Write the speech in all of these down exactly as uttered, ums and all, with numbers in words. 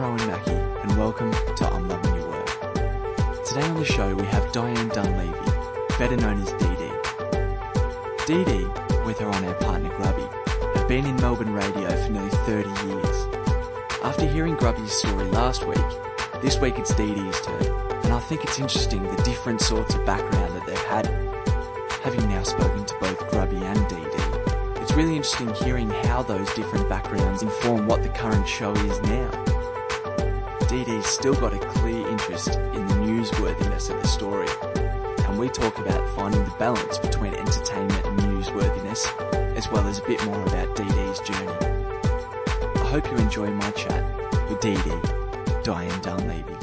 Rowan Mackey, and welcome to I'm Loving Your World. Today on the show we have Diane Dunleavy, better known as Dee Dee. Dee Dee, with her on-air partner Grubby, have been in Melbourne Radio for nearly thirty years. After hearing Grubby's story last week, this week it's Dee Dee's turn, and I think it's interesting the different sorts of background that they've had. Having now spoken to both Grubby and Dee Dee, it's really interesting hearing how those different backgrounds inform what the current show is now. Dee Dee's still got a clear interest in the newsworthiness of the story, and we talk about finding the balance between entertainment and newsworthiness, as well as a bit more about Dee Dee's journey. I hope you enjoy my chat with Dee Dee, Diane Dunleavy.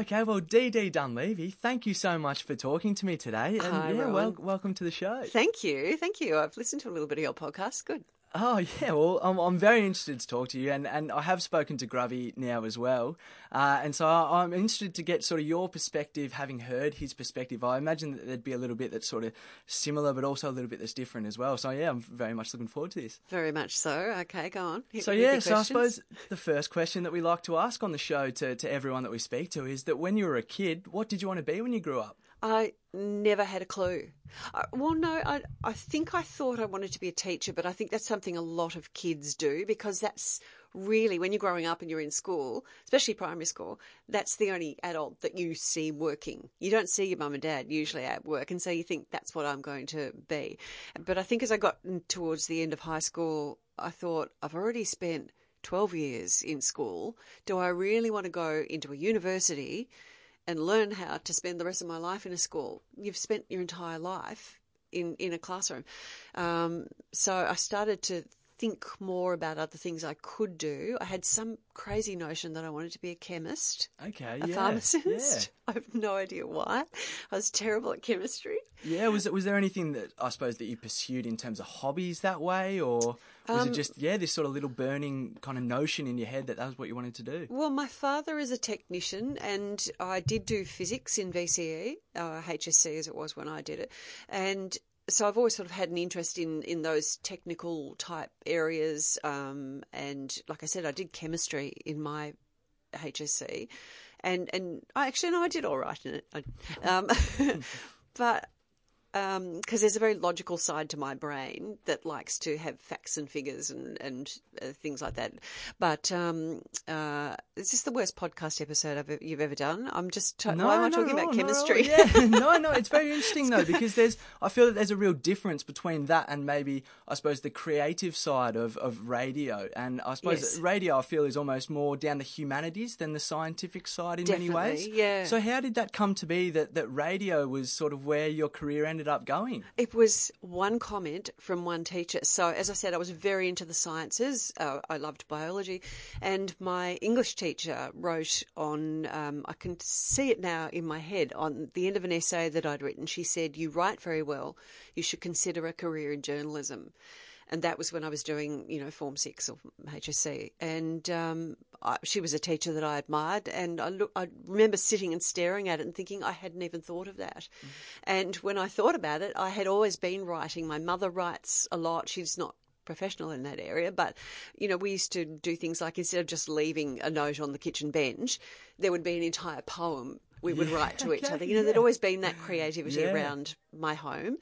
Okay, well, Dee Dee Dunleavy, thank you so much for talking to me today. And Hi, yeah, well, welcome to the show. Thank you, thank you. I've listened to a little bit of your podcast. Good. Oh, yeah, well, I'm, I'm very interested to talk to you, and, and I have spoken to Grubby now as well, uh, and so I'm interested to get sort of your perspective, having heard his perspective. I imagine that there'd be a little bit that's sort of similar, but also a little bit that's different as well. So, yeah, I'm very much looking forward to this. Very much so. Okay, go on. Hit, so, yeah, so I suppose the first question that we like to ask on the show to, to everyone that we speak to is that when you were a kid, what did you want to be when you grew up? I never had a clue. I, well, no, I I think I thought I wanted to be a teacher, but I think that's something a lot of kids do, because that's really, when you're growing up and you're in school, especially primary school, that's the only adult that you see working. You don't see your mum and dad usually at work, and so you think that's what I'm going to be. But I think as I got towards the end of high school, I thought, I've already spent twelve years in school. Do I really want to go into a university and learn how to spend the rest of my life in a school? You've spent your entire life in, in a classroom. Um, so I started to think more about other things I could do. I had some crazy notion that I wanted to be a chemist, okay, a yeah, pharmacist. Yeah. I have no idea why. I was terrible at chemistry. Yeah, was it, was there anything that I suppose that you pursued in terms of hobbies that way, or was um, it just, yeah, this sort of little burning kind of notion in your head that that was what you wanted to do? Well, my father is a technician, and I did do physics in V C E, uh, H S C as it was when I did it, and so I've always sort of had an interest in, in those technical type areas, um, and like I said, I did chemistry in my H S C, and and I actually no, I did all right in it, I, um, but because um, there's a very logical side to my brain that likes to have facts and figures and and uh, things like that. But um, uh, is this the worst podcast episode I've, you've ever done? I'm just t- no, why am I talking all, about chemistry? Yeah. no, no, it's very interesting though, because there's I feel that there's a real difference between that and maybe I suppose the creative side of, of radio. And I suppose yes. radio I feel is almost more down the humanities than the scientific side in Definitely, many ways. Yeah. So how did that come to be that that radio was sort of where your career ended? Ended up going? It was one comment from one teacher. So as I said, I was very into the sciences. Uh, I loved biology, and my English teacher wrote on, um, I can see it now in my head, on the end of an essay that I'd written, she said, "You write very well. You should consider a career in journalism." And that was when I was doing, you know, Form six or H S C. And um, I, she was a teacher that I admired. And I, look, I remember sitting and staring at it and thinking, I hadn't even thought of that. Mm. And when I thought about it, I had always been writing. My mother writes a lot. She's not professional in that area, but, you know, we used to do things like, instead of just leaving a note on the kitchen bench, there would be an entire poem we would yeah, write to each okay, other. You know, yeah. there'd always been that creativity yeah. around my home.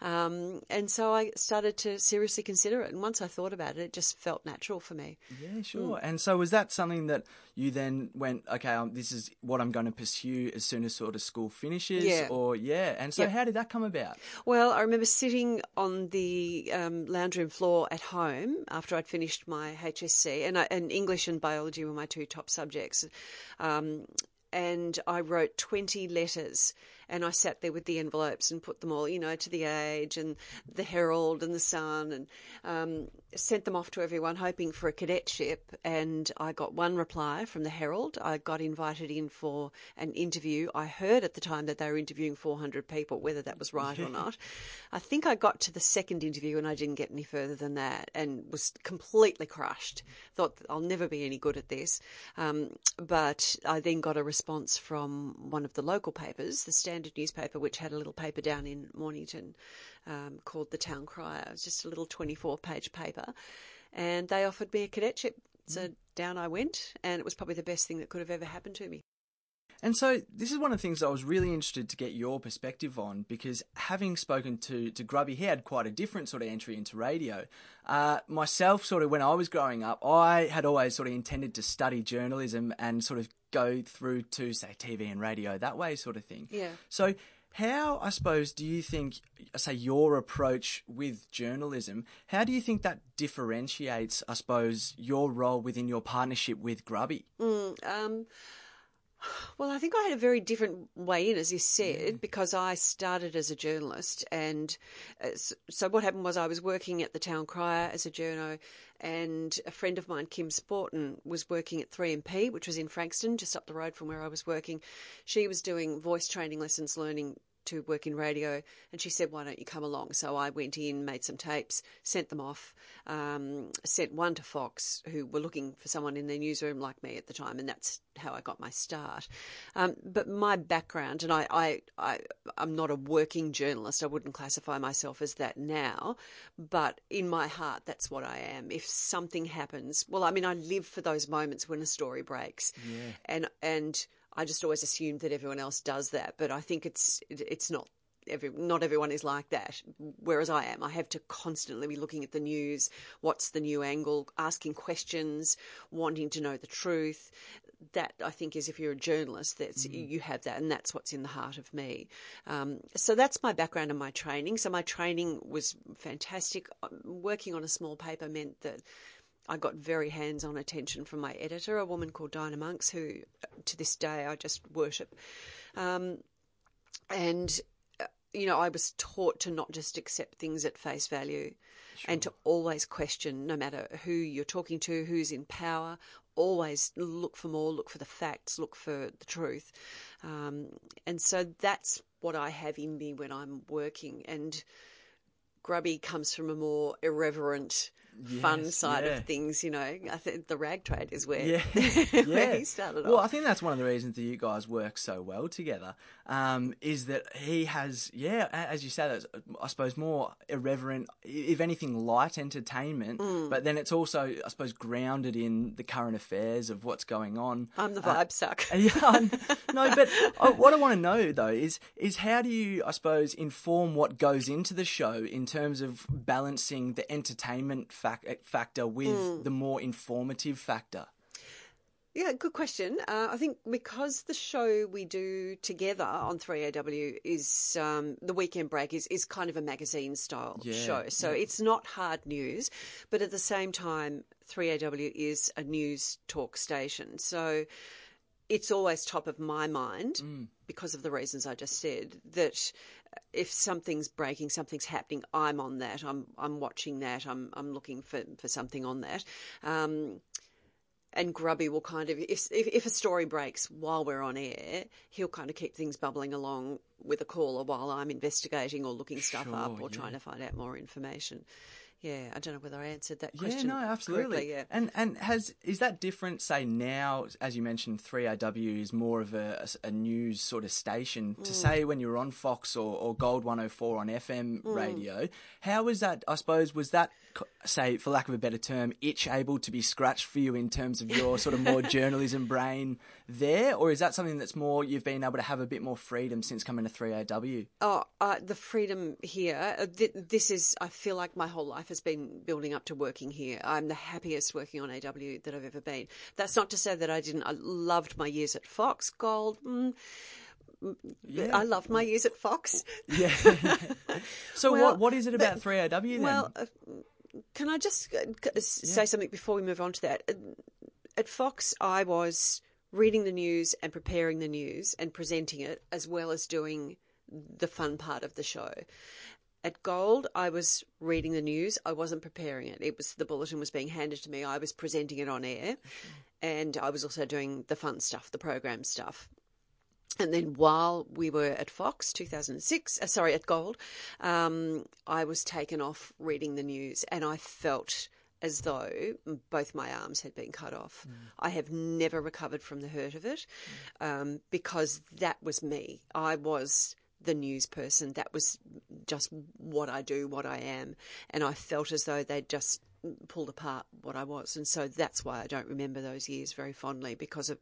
Um, and so I started to seriously consider it. And once I thought about it, it just felt natural for me. Yeah, sure. Mm. And so was that something that you then went, okay, um, this is what I'm going to pursue as soon as sort of school finishes? Yeah. Or, yeah. And so yep. how did that come about? Well, I remember sitting on the um, lounge room floor at home after I'd finished my H S C, and, I, and English and biology were my two top subjects. Um And I wrote twenty letters, and I sat there with the envelopes and put them all, you know, to The Age and The Herald and The Sun, and um, sent them off to everyone hoping for a cadetship. And I got one reply from The Herald. I got invited in for an interview. I heard at the time that they were interviewing four hundred people, whether that was right or not. I think I got to the second interview and I didn't get any further than that, and was completely crushed. Thought I'll never be any good at this. Um, but I then got a response from one of the local papers, The Standard newspaper, which had a little paper down in Mornington um, called The Town Crier. It was just a little twenty-four page paper, and they offered me a cadetship. So mm. down I went, and it was probably the best thing that could have ever happened to me. And so this is one of the things I was really interested to get your perspective on, because having spoken to, to Grubby, he had quite a different sort of entry into radio. Uh, myself, sort of when I was growing up, I had always sort of intended to study journalism and sort of go through to, say, T V and radio, that way sort of thing. Yeah. So how, I suppose, do you think, say, your approach with journalism, how do you think that differentiates, I suppose, your role within your partnership with Grubby? Mm, um... Well, I think I had a very different way in, as you said, mm. because I started as a journalist. And so what happened was I was working at The Town Crier as a journo, and a friend of mine, Kim Sporton, was working at three M P, which was in Frankston, just up the road from where I was working. She was doing voice training lessons, learning to work in radio, and she said, why don't you come along? So I went in, made some tapes, sent them off, um, sent one to Fox, who were looking for someone in their newsroom like me at the time, and that's how I got my start. Um, but my background, and I, I, I, I'm not a working journalist, I wouldn't classify myself as that now, but in my heart, that's what I am. If something happens, well, I mean, I live for those moments when a story breaks, yeah. and and... I just always assumed that everyone else does that, but I think it's it's not every not everyone is like that. Whereas I am, I have to constantly be looking at the news, what's the new angle, asking questions, wanting to know the truth. That, I think, is if you're a journalist, that's mm. you have that, and that's what's in the heart of me. Um, so that's my background and my training. So my training was fantastic. Working on a small paper meant that I got very hands-on attention from my editor, a woman called Dinah Monks, who to this day I just worship. Um, and, uh, you know, I was taught to not just accept things at face value, sure. and to always question, no matter who you're talking to, who's in power, always look for more, look for the facts, look for the truth. Um, and so that's what I have in me when I'm working. And Grubby comes from a more irreverent, yes, fun side yeah. of things, you know. I think the rag trade is where, yeah. where yeah. he started off. Well, I think that's one of the reasons that you guys work so well together, um, is that he has, yeah, as you say, that's, I suppose, more irreverent, if anything, light entertainment, mm. but then it's also, I suppose, grounded in the current affairs of what's going on. I'm the vibe uh, suck. Yeah, no, but I, what I want to know, though, is is how do you, I suppose, inform what goes into the show in terms of balancing the entertainment factor factor with mm. the more informative factor? Yeah, good question. Uh, I think because the show we do together on three A W is um, the weekend break is, is kind of a magazine style yeah. show. So yeah. it's not hard news, but at the same time, three A W is a news talk station. So it's always top of my mind mm. because of the reasons I just said, that if something's breaking, something's happening, I'm on that. I'm I'm watching that. I'm I'm looking for, for something on that. Um, and Grubby will kind of, if, if if a story breaks while we're on air, he'll kind of keep things bubbling along with a caller while I'm investigating or looking stuff sure, up or yeah. trying to find out more information. Yeah, I don't know whether I answered that question. Yeah, no, absolutely. Correctly, yeah. And and has is that different, say, now, as you mentioned, three A W is more of a, a news sort of station, mm. to say when you were on Fox or, or Gold one oh four on F M mm. radio, how was that, I suppose, was that, say, for lack of a better term, itch able to be scratched for you in terms of your sort of more journalism brain there? Or is that something that's more, you've been able to have a bit more freedom since coming to three A W? Oh, uh, the freedom here, uh, th- this is, I feel like my whole life has been building up to working here. I'm the happiest working on A W that I've ever been. That's not to say that I didn't. I loved my years at Fox, Gold. Mm, yeah. I loved my years at Fox. Yeah. So well, what what is it about but, three A W then? Well, uh, can I just uh, say yeah. something before we move on to that? At Fox, I was reading the news and preparing the news and presenting it, as well as doing the fun part of the show. At Gold, I was reading the news. I wasn't preparing it. It was the bulletin was being handed to me. I was presenting it on air, and I was also doing the fun stuff, the program stuff. And then while we were at Fox, two thousand six, uh, sorry, at Gold, um, I was taken off reading the news, and I felt as though both my arms had been cut off. Mm. I have never recovered from the hurt of it, um, because that was me. I was the news person. That was just what I do, what I am. And I felt as though they'd just pulled apart what I was. And so that's why I don't remember those years very fondly, because of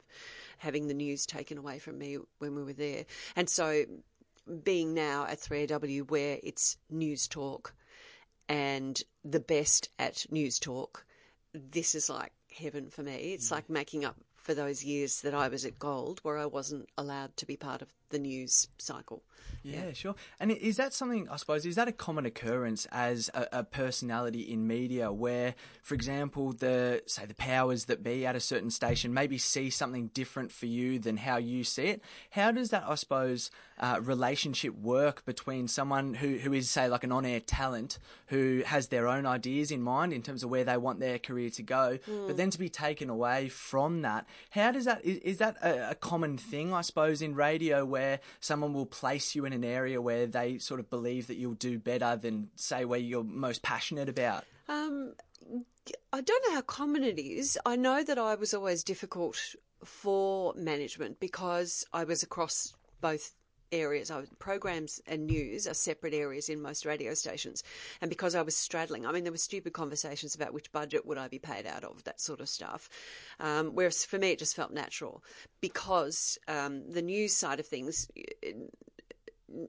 having the news taken away from me when we were there. And so being now at three A W, where it's news talk and the best at news talk, this is like heaven for me. It's mm. like making up for those years that I was at Gold, where I wasn't allowed to be part of the news cycle. Yeah, yeah, sure. And is that something, I suppose, is that a common occurrence as a, a personality in media where, for example, the say the powers that be at a certain station maybe see something different for you than how you see it? How does that, I suppose, uh, relationship work between someone who, who is, say, like an on-air talent who has their own ideas in mind in terms of where they want their career to go, mm. but then to be taken away from that? How does that, is, is that a, a common thing, I suppose, in radio, where where someone will place you in an area where they sort of believe that you'll do better than, say, where you're most passionate about? Um, I don't know how common it is. I know that I was always difficult for management because I was across both areas. I was, programs and news are separate areas in most radio stations. And because I was straddling, I mean, there were stupid conversations about which budget would I be paid out of, that sort of stuff. Um, whereas for me, it just felt natural because um, the news side of things, it,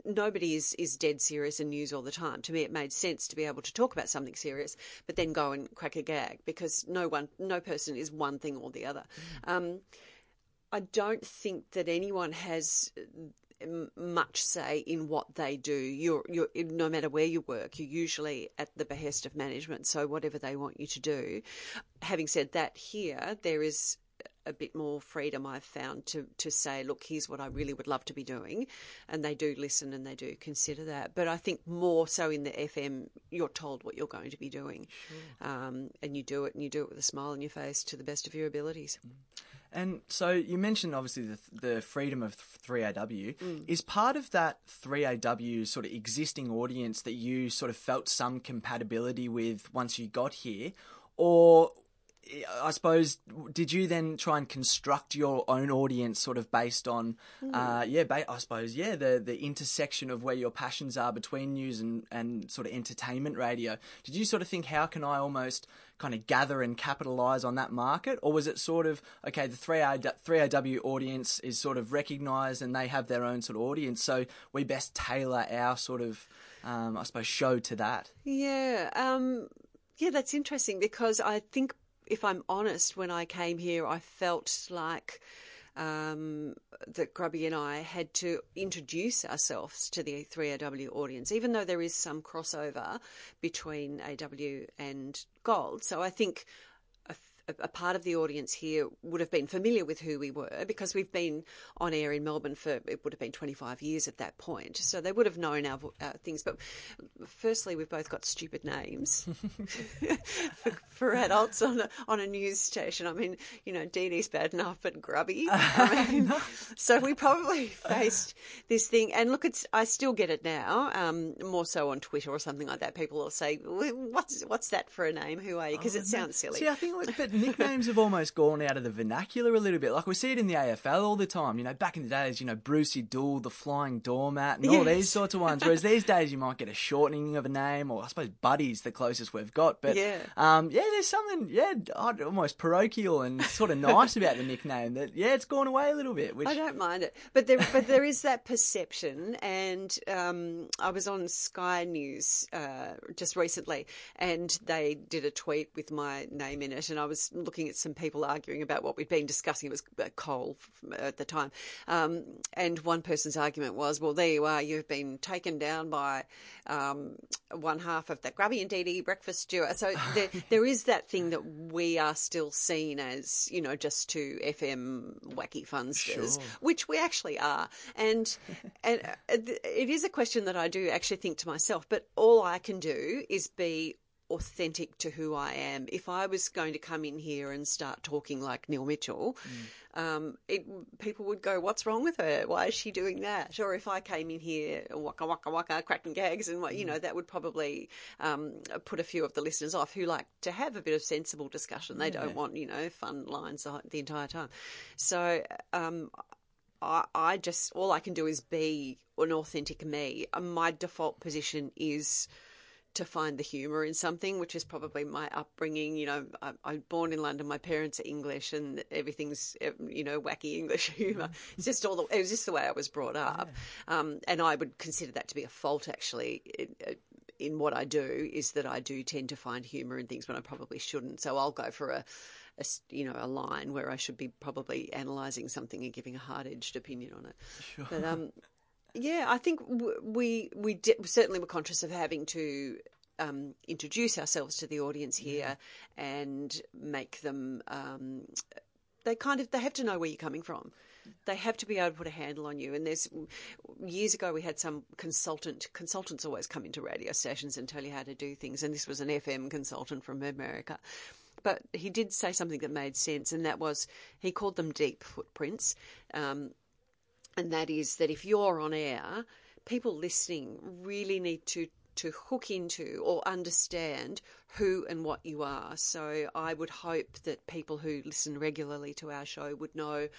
nobody is, is dead serious in news all the time. To me, it made sense to be able to talk about something serious, but then go and crack a gag, because no one, no person is one thing or the other. Um, I don't think that anyone has much say in what they do. You're, you're, no matter where you work, you're usually at the behest of management, so whatever they want you to do. Having said that, here there is a bit more freedom, I've found, to, to say, look, here's what I really would love to be doing, and they do listen and they do consider that. But I think more so in the F M, you're told what you're going to be doing, sure. um, and you do it, and you do it with a smile on your face to the best of your abilities. Mm. And so you mentioned, obviously, the, the freedom of three A W. Mm. Is part of that three A W sort of existing audience that you sort of felt some compatibility with once you got here? Or, I suppose, did you then try and construct your own audience sort of based on, mm. uh, yeah, ba- I suppose, yeah, the, the intersection of where your passions are between news and, and sort of entertainment radio? Did you sort of think, how can I almost kind of gather and capitalise on that market? Or was it sort of, okay, the three A W audience is sort of recognised and they have their own sort of audience, so we best tailor our sort of, um, I suppose, show to that? Yeah, um, yeah, that's interesting, because I think, if I'm honest, when I came here, I felt like um, that Grubby and I had to introduce ourselves to the three A W audience, even though there is some crossover between A W and Gold. So I think a, a part of the audience here would have been familiar with who we were, because we've been on air in Melbourne for, it would have been twenty-five years at that point. So they would have known our, our things. But firstly, we've both got stupid names for, for adults on a, on a news station. I mean, you know, Dee Dee's bad enough, but Grubby. I mean, so we probably faced this thing. And look, it's, I still get it now, um, more so on Twitter or something like that. People will say, what's what's that for a name? Who are you? Because oh, it sounds silly. See, I think like, but nicknames have almost gone out of the vernacular a little bit. Like we see it in the A F L all the time. You know, back in the days, you know, Brucey Dool, the flying doormat, and yes. all these sorts of ones. Whereas these days you might get a shortening of a name, or I suppose Buddy's the closest we've got. But yeah, um, yeah there's something, yeah, almost parochial and sort of nice about the nickname that, yeah, it's gone away a little bit. Which I don't mind it. But there, but there is that perception. And um, I was on Sky News uh, just recently, and they did a tweet with my name in it, and I was looking at some people arguing about what we'd been discussing. It was coal at the time. Um, and one person's argument was, well, there you are, you've been taken down by um, one half of the Grubby and Dee Dee breakfast steward. So there, there is that thing that we are still seen as, you know, just two F M wacky funsters, sure. which we actually are. And, and it is a question that I do actually think to myself, but all I can do is be authentic to who I am. If I was going to come in here and start talking like Neil Mitchell, mm. um, it, people would go, what's wrong with her? Why is she doing that? Or if I came in here, waka, waka, waka, cracking gags, and what, mm. you know, that would probably um, put a few of the listeners off who like to have a bit of sensible discussion. They yeah. don't want, you know, fun lines the, the entire time. So um, I, I just, all I can do is be an authentic me. My default position is to find the humour in something, which is probably my upbringing. You know, I, I'm born in London. My parents are English, and everything's, you know, wacky English humour. It's just all the, it was just the way I was brought up, yeah. um, and I would consider that to be a fault. Actually, in, in what I do, is that I do tend to find humour in things when I probably shouldn't. So I'll go for a, a you know, a line where I should be probably analysing something and giving a hard-edged opinion on it. Sure. But, um, yeah, I think we we di- certainly were conscious of having to um, introduce ourselves to the audience here, yeah. and make them. Um, they kind of they have to know where you're coming from. They have to be able to put a handle on you. And there's years ago we had some consultant. Consultants always come into radio stations and tell you how to do things. And this was an F M consultant from America. But he did say something that made sense, and that was he called them deep footprints. Um, And that is that if you're on air, people listening really need to, to hook into or understand who and what you are. So I would hope that people who listen regularly to our show would know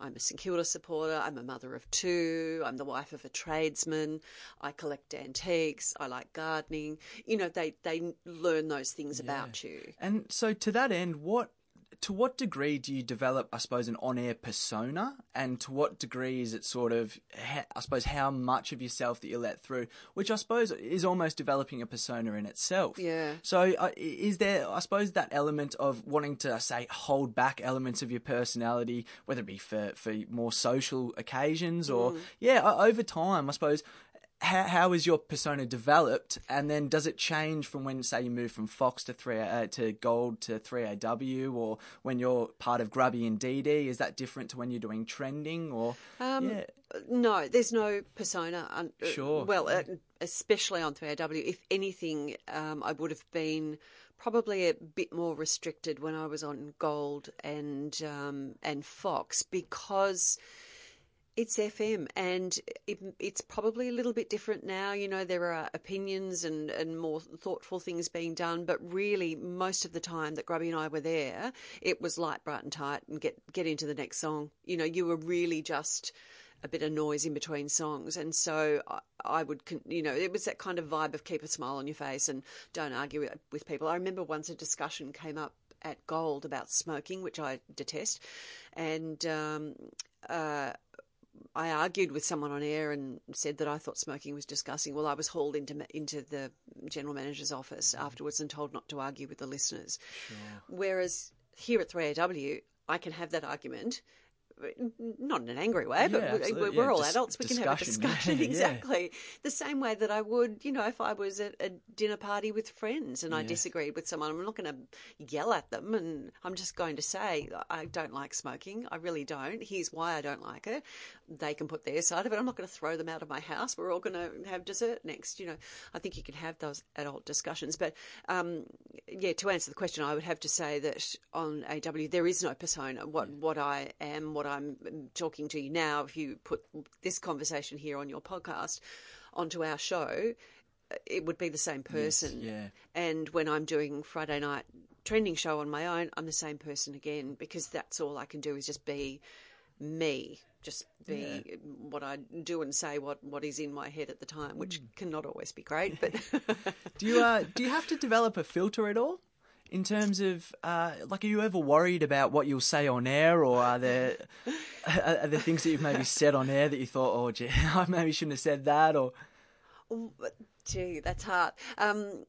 I'm a St Kilda supporter, I'm a mother of two, I'm the wife of a tradesman, I collect antiques, I like gardening. You know, they, they learn those things, yeah. about you. And so to that end, what... to what degree do you develop, I suppose, an on-air persona, and to what degree is it sort of, I suppose, how much of yourself that you let through, which I suppose is almost developing a persona in itself. Yeah. So uh, is there, I suppose, that element of wanting to, say, hold back elements of your personality, whether it be for, for more social occasions or, mm. yeah, over time, I suppose, how, how is your persona developed, and then does it change from when, say, you move from Fox to three uh, to Gold to three A W, or when you're part of Grubby and Dee Dee? Is that different to when you're doing trending? Or um, yeah. no, there's no persona. Un- sure. Well, yeah. uh, especially on three A W. If anything, um, I would have been probably a bit more restricted when I was on Gold and um, and Fox, because it's F M, and it, it's probably a little bit different now. You know, there are opinions and, and more thoughtful things being done, but really most of the time that Grubby and I were there, it was light, bright and tight and get, get into the next song. You know, you were really just a bit of noise in between songs. And so I, I would, you know, it was that kind of vibe of keep a smile on your face and don't argue with people. I remember once a discussion came up at Gold about smoking, which I detest, and um, uh I argued with someone on air and said that I thought smoking was disgusting. Well, I was hauled into into the general manager's office afterwards and told not to argue with the listeners. Sure. Whereas here at three A W, I can have that argument, not in an angry way, yeah, but we're, we're yeah, all adults. We can have a discussion. Yeah, exactly. Yeah. The same way that I would, you know, if I was at a dinner party with friends and yeah. I disagreed with someone, I'm not going to yell at them, and I'm just going to say, I don't like smoking. I really don't. Here's why I don't like it. They can put their side of it. I'm not going to throw them out of my house. We're all going to have dessert next. You know, I think you can have those adult discussions. But, um, yeah, to answer the question, I would have to say that on A W, there is no persona. What, yeah. what I am, what I I'm talking to you now, if you put this conversation here on your podcast onto our show, it would be the same person. Yes, yeah. And when I'm doing Friday night trending show on my own, I'm the same person again, because that's all I can do is just be me, just be yeah. what I do and say what, what is in my head at the time, which mm. cannot always be great. But do you uh, do you have to develop a filter at all? In terms of, uh, like, are you ever worried about what you'll say on air, or are there are, are there things that you've maybe said on air that you thought, oh, gee, I maybe shouldn't have said that, or? Oh, gee, that's hard. Um,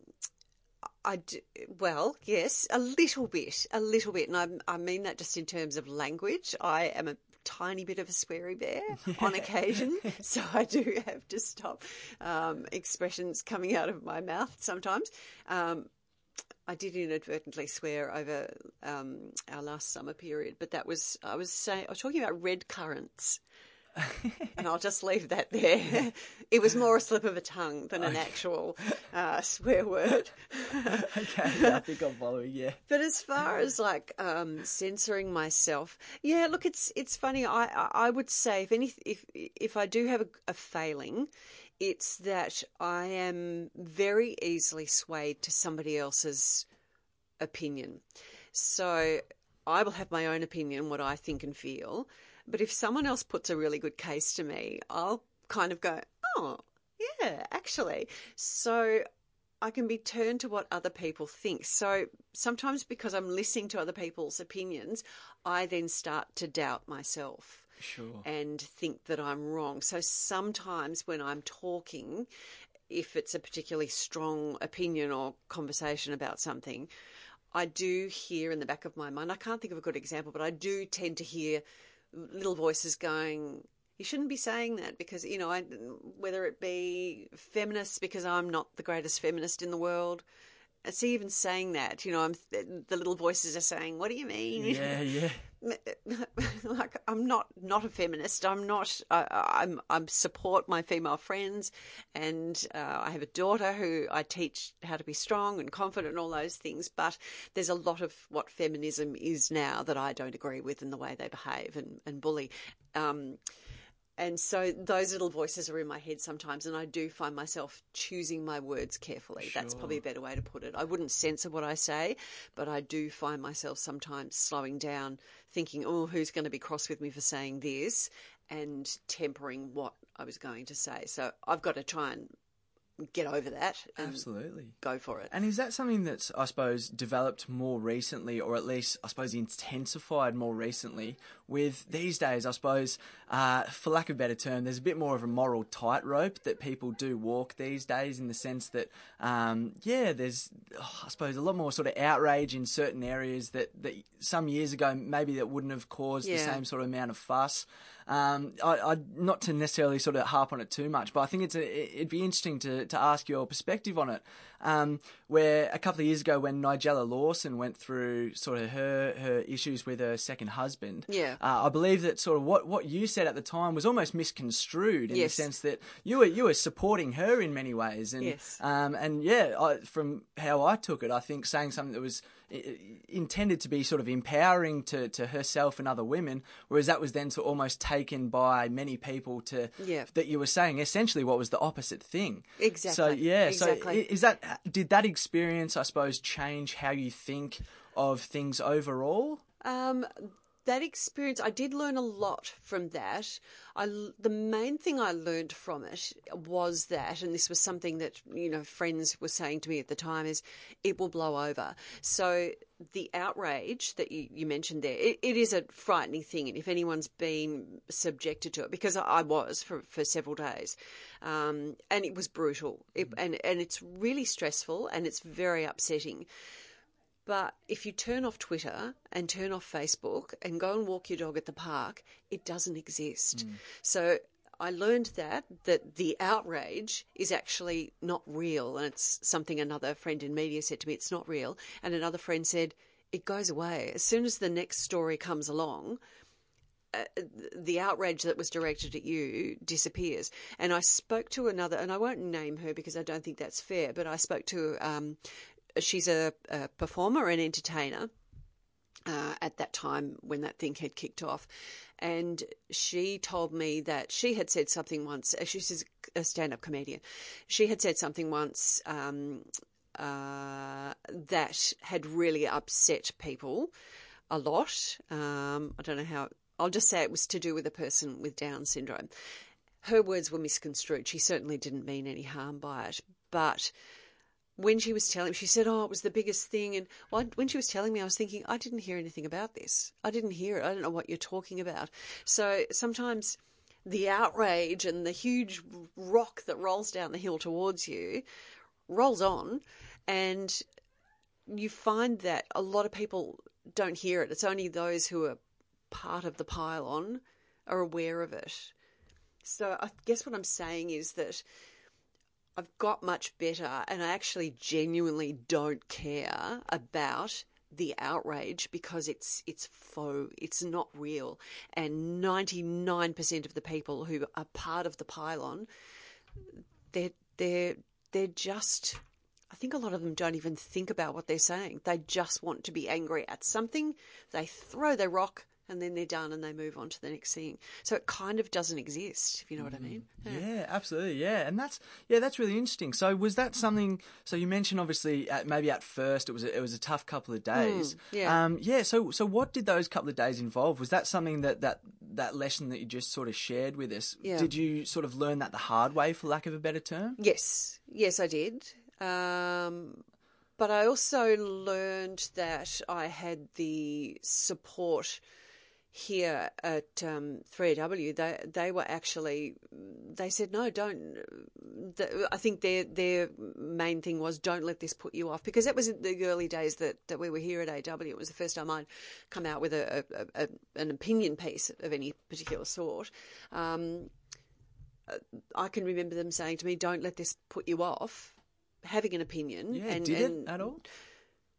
I do, well, yes, a little bit, a little bit, and I, I mean that just in terms of language. I am a tiny bit of a sweary bear yeah. on occasion, so I do have to stop um, expressions coming out of my mouth sometimes. Um, I did inadvertently swear over um, our last summer period, but that was I was saying I was talking about red currants, and I'll just leave that there. It was more a slip of a tongue than an okay. actual uh, swear word. Okay, I think I'm following. Yeah, but as far as like um, censoring myself, yeah, look, it's it's funny. I I would say if any if if I do have a, a failing, it's that I am very easily swayed to somebody else's opinion. So I will have my own opinion, what I think and feel, But if someone else puts a really good case to me, I'll kind of go, oh, yeah, actually. So I can be turned to what other people think. So sometimes because I'm listening to other people's opinions, I then start to doubt myself. Sure. And think that I'm wrong. So sometimes when I'm talking, if it's a particularly strong opinion or conversation about something, I do hear in the back of my mind, I can't think of a good example, but I do tend to hear little voices going, you shouldn't be saying that because, you know, I, whether it be feminists, because I'm not the greatest feminist in the world. So even saying that, you know, I'm the little voices are saying, what do you mean? Yeah, yeah. Like, I'm not, not a feminist. I'm not, I, I'm, I support my female friends, and uh, I have a daughter who I teach how to be strong and confident and all those things. But there's a lot of what feminism is now that I don't agree with in the way they behave and, and bully. Um, and so those little voices are in my head sometimes, and I do find myself choosing my words carefully. Sure. That's probably a better way to put it. I wouldn't censor what I say, but I do find myself sometimes slowing down, thinking, oh, who's going to be cross with me for saying this, and tempering what I was going to say. So I've got to try and get over that and absolutely go for it. And is that something that's, I suppose, developed more recently, or at least, I suppose, intensified more recently with these days, I suppose, uh, for lack of a better term, there's a bit more of a moral tightrope that people do walk these days, in the sense that, um, yeah, there's, oh, I suppose, a lot more sort of outrage in certain areas that, that some years ago maybe that wouldn't have caused yeah. the same sort of amount of fuss. Um, I, I not to necessarily sort of harp on it too much, but I think it's a, it'd be interesting to, to ask your perspective on it. Um, where a couple of years ago, when Nigella Lawson went through sort of her, her issues with her second husband, yeah, uh, I believe that sort of what, what you said at the time was almost misconstrued in yes. the sense that you were you were supporting her in many ways, and yes. um, and yeah, I, from how I took it, I think saying something that was intended to be sort of empowering to, to herself and other women, whereas that was then to almost taken by many people to yeah. that you were saying essentially what was the opposite thing. Exactly. So yeah. Exactly. So is that did that experience, I suppose, change how you think of things overall? Um, that experience, I did learn a lot from that. I, the main thing I learned from it was that, and this was something that, you know, friends were saying to me at the time, is it will blow over. So the outrage that you, you mentioned there, it, it is a frightening thing. And if anyone's been subjected to it, because I was for, for several days, um, and it was brutal it, and, and it's really stressful and it's very upsetting. But if you turn off Twitter and turn off Facebook and go and walk your dog at the park, it doesn't exist. Mm. So I learned that, that the outrage is actually not real. And it's something another friend in media said to me, it's not real. And another friend said, it goes away. As soon as the next story comes along, uh, the outrage that was directed at you disappears. And I spoke to another, and I won't name her because I don't think that's fair, but I spoke to... Um, she's a, a performer and entertainer uh, at that time when that thing had kicked off. And she told me that she had said something once. She's a stand-up comedian. She had said something once um, uh, that had really upset people a lot. Um, I don't know how. I'll just say it was to do with a person with Down syndrome. Her words were misconstrued. She certainly didn't mean any harm by it. But... when she was telling me, she said, oh, it was the biggest thing. And when she was telling me, I was thinking, I didn't hear anything about this. I didn't hear it. I don't know what you're talking about. So sometimes the outrage and the huge rock that rolls down the hill towards you rolls on, and you find that a lot of people don't hear it. It's only those who are part of the pile-on are aware of it. So I guess what I'm saying is that I've got much better, and I actually genuinely don't care about the outrage because it's it's faux, it's not real. And ninety-nine percent of the people who are part of the pylon, they're, they're, they're just, I think a lot of them don't even think about what they're saying. They just want to be angry at something. They throw their rock and then they're done and they move on to the next thing. So it kind of doesn't exist, if you know what I mean. Yeah, yeah absolutely, yeah. And that's yeah, that's really interesting. So was that something, so you mentioned obviously at, maybe at first it was a, it was a tough couple of days. Mm, yeah. Um, yeah, so so what did those couple of days involve? Was that something that, that, that lesson that you just sort of shared with us, yeah. did you sort of learn that the hard way, for lack of a better term? Yes, yes I did. Um, but I also learned that I had the support here at um, three A W. They they were actually they said no, don't. The, I think their their main thing was don't let this put you off, because that was in the early days that, that we were here at A W. It was the first time I'd come out with a, a, a an opinion piece of any particular sort. Um, I can remember them saying to me, "Don't let this put you off." Having an opinion. Yeah, and, did and, it at all?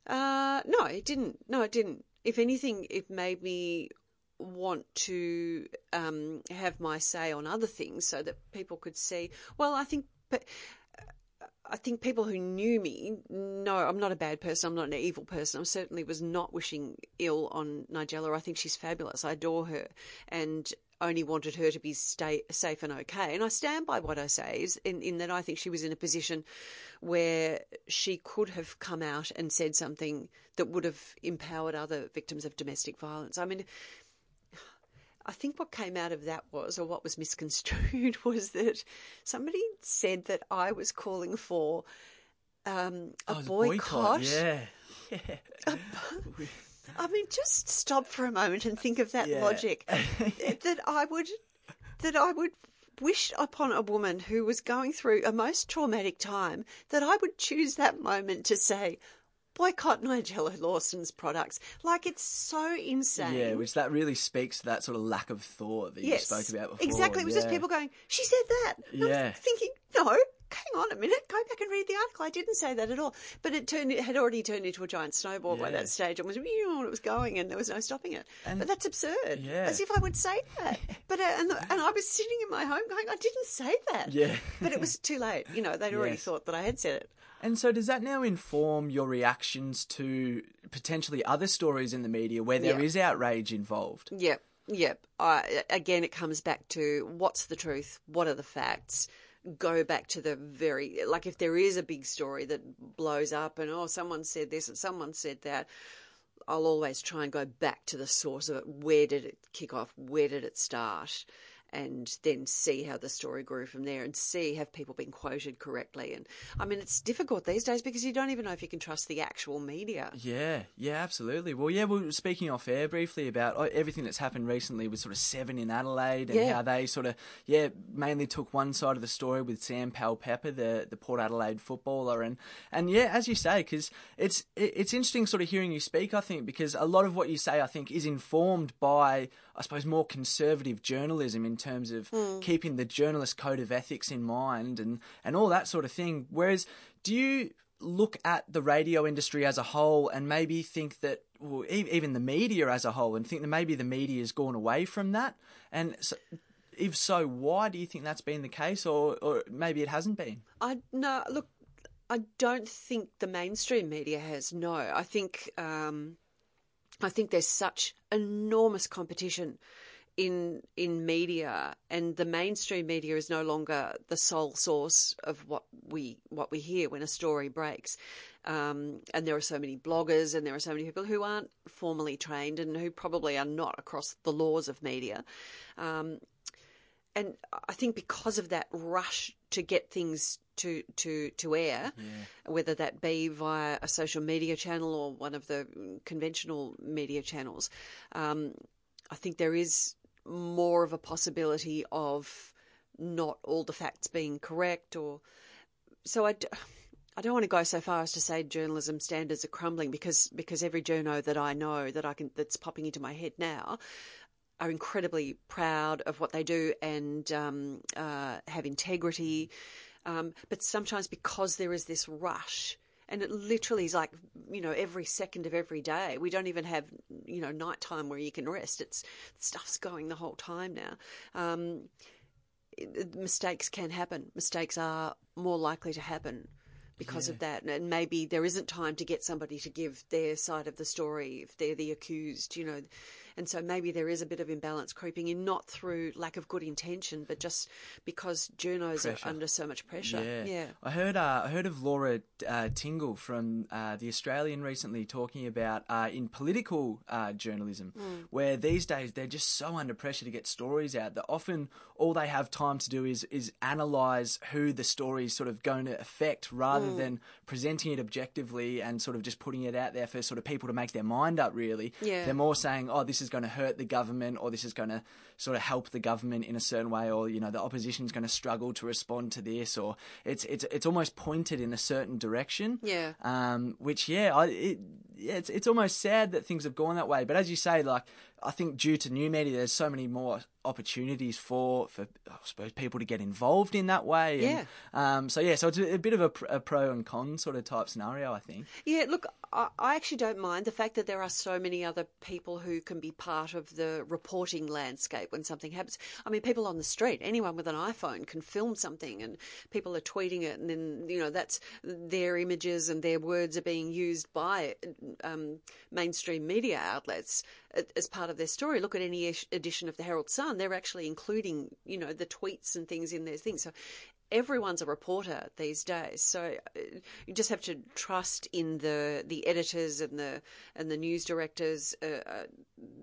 Uh, no, it didn't. No, it didn't. If anything, it made me want to um, have my say on other things so that people could see. Well, I think but I think people who knew me know I'm not a bad person. I'm not an evil person. I certainly was not wishing ill on Nigella. I think she's fabulous. I adore her. And only wanted her to be stay, safe and okay. And I stand by what I say is in, in that I think she was in a position where she could have come out and said something that would have empowered other victims of domestic violence. I mean, I think what came out of that was, or what was misconstrued, was that somebody said that I was calling for um, a, oh, boycott. a boycott. Yeah. yeah. A, I mean, just stop for a moment and think of that yeah. logic. that I would, that I would wish upon a woman who was going through a most traumatic time, that I would choose that moment to say, boycott Nigella Lawson's products. Like, it's so insane. Yeah, which that really speaks to that sort of lack of thought that yes, you spoke about before. Exactly. It was yeah. just people going, she said that. And yeah. I was thinking, no. Hang on a minute, go back and read the article. I didn't say that at all. But it turned, it had already turned into a giant snowball yeah. by that stage. It was, you know, it was going and there was no stopping it. And but that's absurd. Yeah. As if I would say that. But uh, and, and I was sitting in my home going, I didn't say that. Yeah. But it was too late. You know, they'd already yes. thought that I had said it. And so does that now inform your reactions to potentially other stories in the media where there yeah. is outrage involved? Yeah, yeah. I, again, it comes back to what's the truth, what are the facts? Go back to the very, like if there is a big story that blows up and, oh, someone said this and someone said that, I'll always try and go back to the source of it. Where did it kick off? Where did it start? And then see how the story grew from there and see have people been quoted correctly. And, I mean, it's difficult these days because you don't even know if you can trust the actual media. Yeah, yeah, absolutely. Well, yeah, we were speaking off air briefly about everything that's happened recently with sort of Seven in Adelaide and yeah. how they sort of, yeah, mainly took one side of the story with Sam Powell Pepper, the, the Port Adelaide footballer. And, and yeah, as you say, because it's, it's interesting sort of hearing you speak, I think, because a lot of what you say, I think, is informed by, I suppose, more conservative journalism in terms of mm. keeping the journalist code of ethics in mind and, and all that sort of thing. Whereas do you look at the radio industry as a whole and maybe think that, well, even the media as a whole, and think that maybe the media has gone away from that? And so, if so, why do you think that's been the case, or, or maybe it hasn't been? I no, look, I don't think the mainstream media has, no. I think... Um... I think there's such enormous competition in in media, and the mainstream media is no longer the sole source of what we what we hear when a story breaks. Um, and there are so many bloggers and there are so many people who aren't formally trained and who probably are not across the laws of media. Um, and I think because of that rush to get things to to to air, yeah. whether that be via a social media channel or one of the conventional media channels, um, I think there is more of a possibility of not all the facts being correct. Or so I, d- I don't want to go so far as to say journalism standards are crumbling, because because every journo that I know that I can that's popping into my head now are incredibly proud of what they do and um, uh, have integrity. Um, but sometimes because there is this rush, and it literally is like, you know, every second of every day, we don't even have, you know, nighttime where you can rest. It's stuff's going the whole time now. Um, it, mistakes can happen. Mistakes are more likely to happen because yeah. of that. And maybe there isn't time to get somebody to give their side of the story if they're the accused, you know. And so maybe there is a bit of imbalance creeping in, not through lack of good intention, but just because journos pressure. are under so much pressure. Yeah. yeah. I heard uh, I heard of Laura uh, Tingle from uh, The Australian recently talking about uh, in political uh, journalism, mm. where these days they're just so under pressure to get stories out that often all they have time to do is, is analyse who the story is sort of going to affect rather mm. than presenting it objectively and sort of just putting it out there for sort of people to make their mind up, really. Yeah. They're more saying, oh, this is going to hurt the government, or this is going to sort of help the government in a certain way, or, you know, the opposition's going to struggle to respond to this, or it's it's it's almost pointed in a certain direction. Yeah. Um, which, yeah, I, it, it's, it's almost sad that things have gone that way. But as you say, like, I think due to new media, there's so many more opportunities for, for I suppose, people to get involved in that way. And, yeah. Um, so, yeah, so it's a, a bit of a, pr- a pro and con sort of type scenario, I think. Yeah, look, I, I actually don't mind the fact that there are so many other people who can be part of the reporting landscape when something happens. I mean, people on the street, anyone with an iPhone can film something and people are tweeting it, and then, you know, that's their images and their words are being used by um, mainstream media outlets as part of their story. Look at any edition of the Herald Sun, they're actually including, you know, the tweets and things in their things. So everyone's a reporter these days. So you just have to trust in the the editors and the and the news directors uh, uh,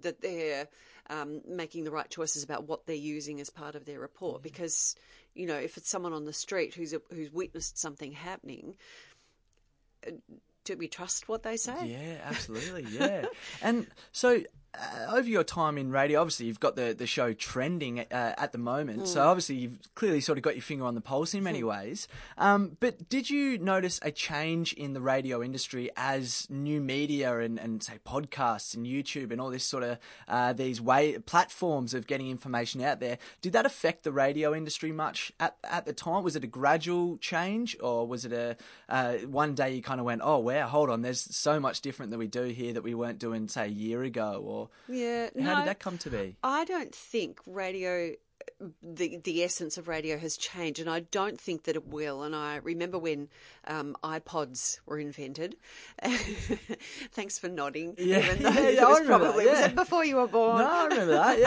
that they're um, making the right choices about what they're using as part of their report. Mm-hmm. Because, you know, if it's someone on the street who's a, who's witnessed something happening, uh, do we trust what they say? Yeah, absolutely. Yeah, and so. Uh, over your time in radio, obviously you've got the, the show trending uh, at the moment, mm. so obviously you've clearly sort of got your finger on the pulse in many ways. Um, but did you notice a change in the radio industry as new media and, and say podcasts and YouTube and all this sort of uh, these way platforms of getting information out there? Did that affect the radio industry much at at the time? Was it a gradual change, or was it a uh, one day you kind of went, oh wow, hold on, there's so much different that we do here that we weren't doing say a year ago? Or Yeah, how no, did that come to be? I don't think radio, the the essence of radio has changed, and I don't think that it will. And I remember when um, iPods were invented. Thanks for nodding. Yeah, even though yeah, yeah, was I remember probably that, yeah. Was that before you were born? No, I remember that.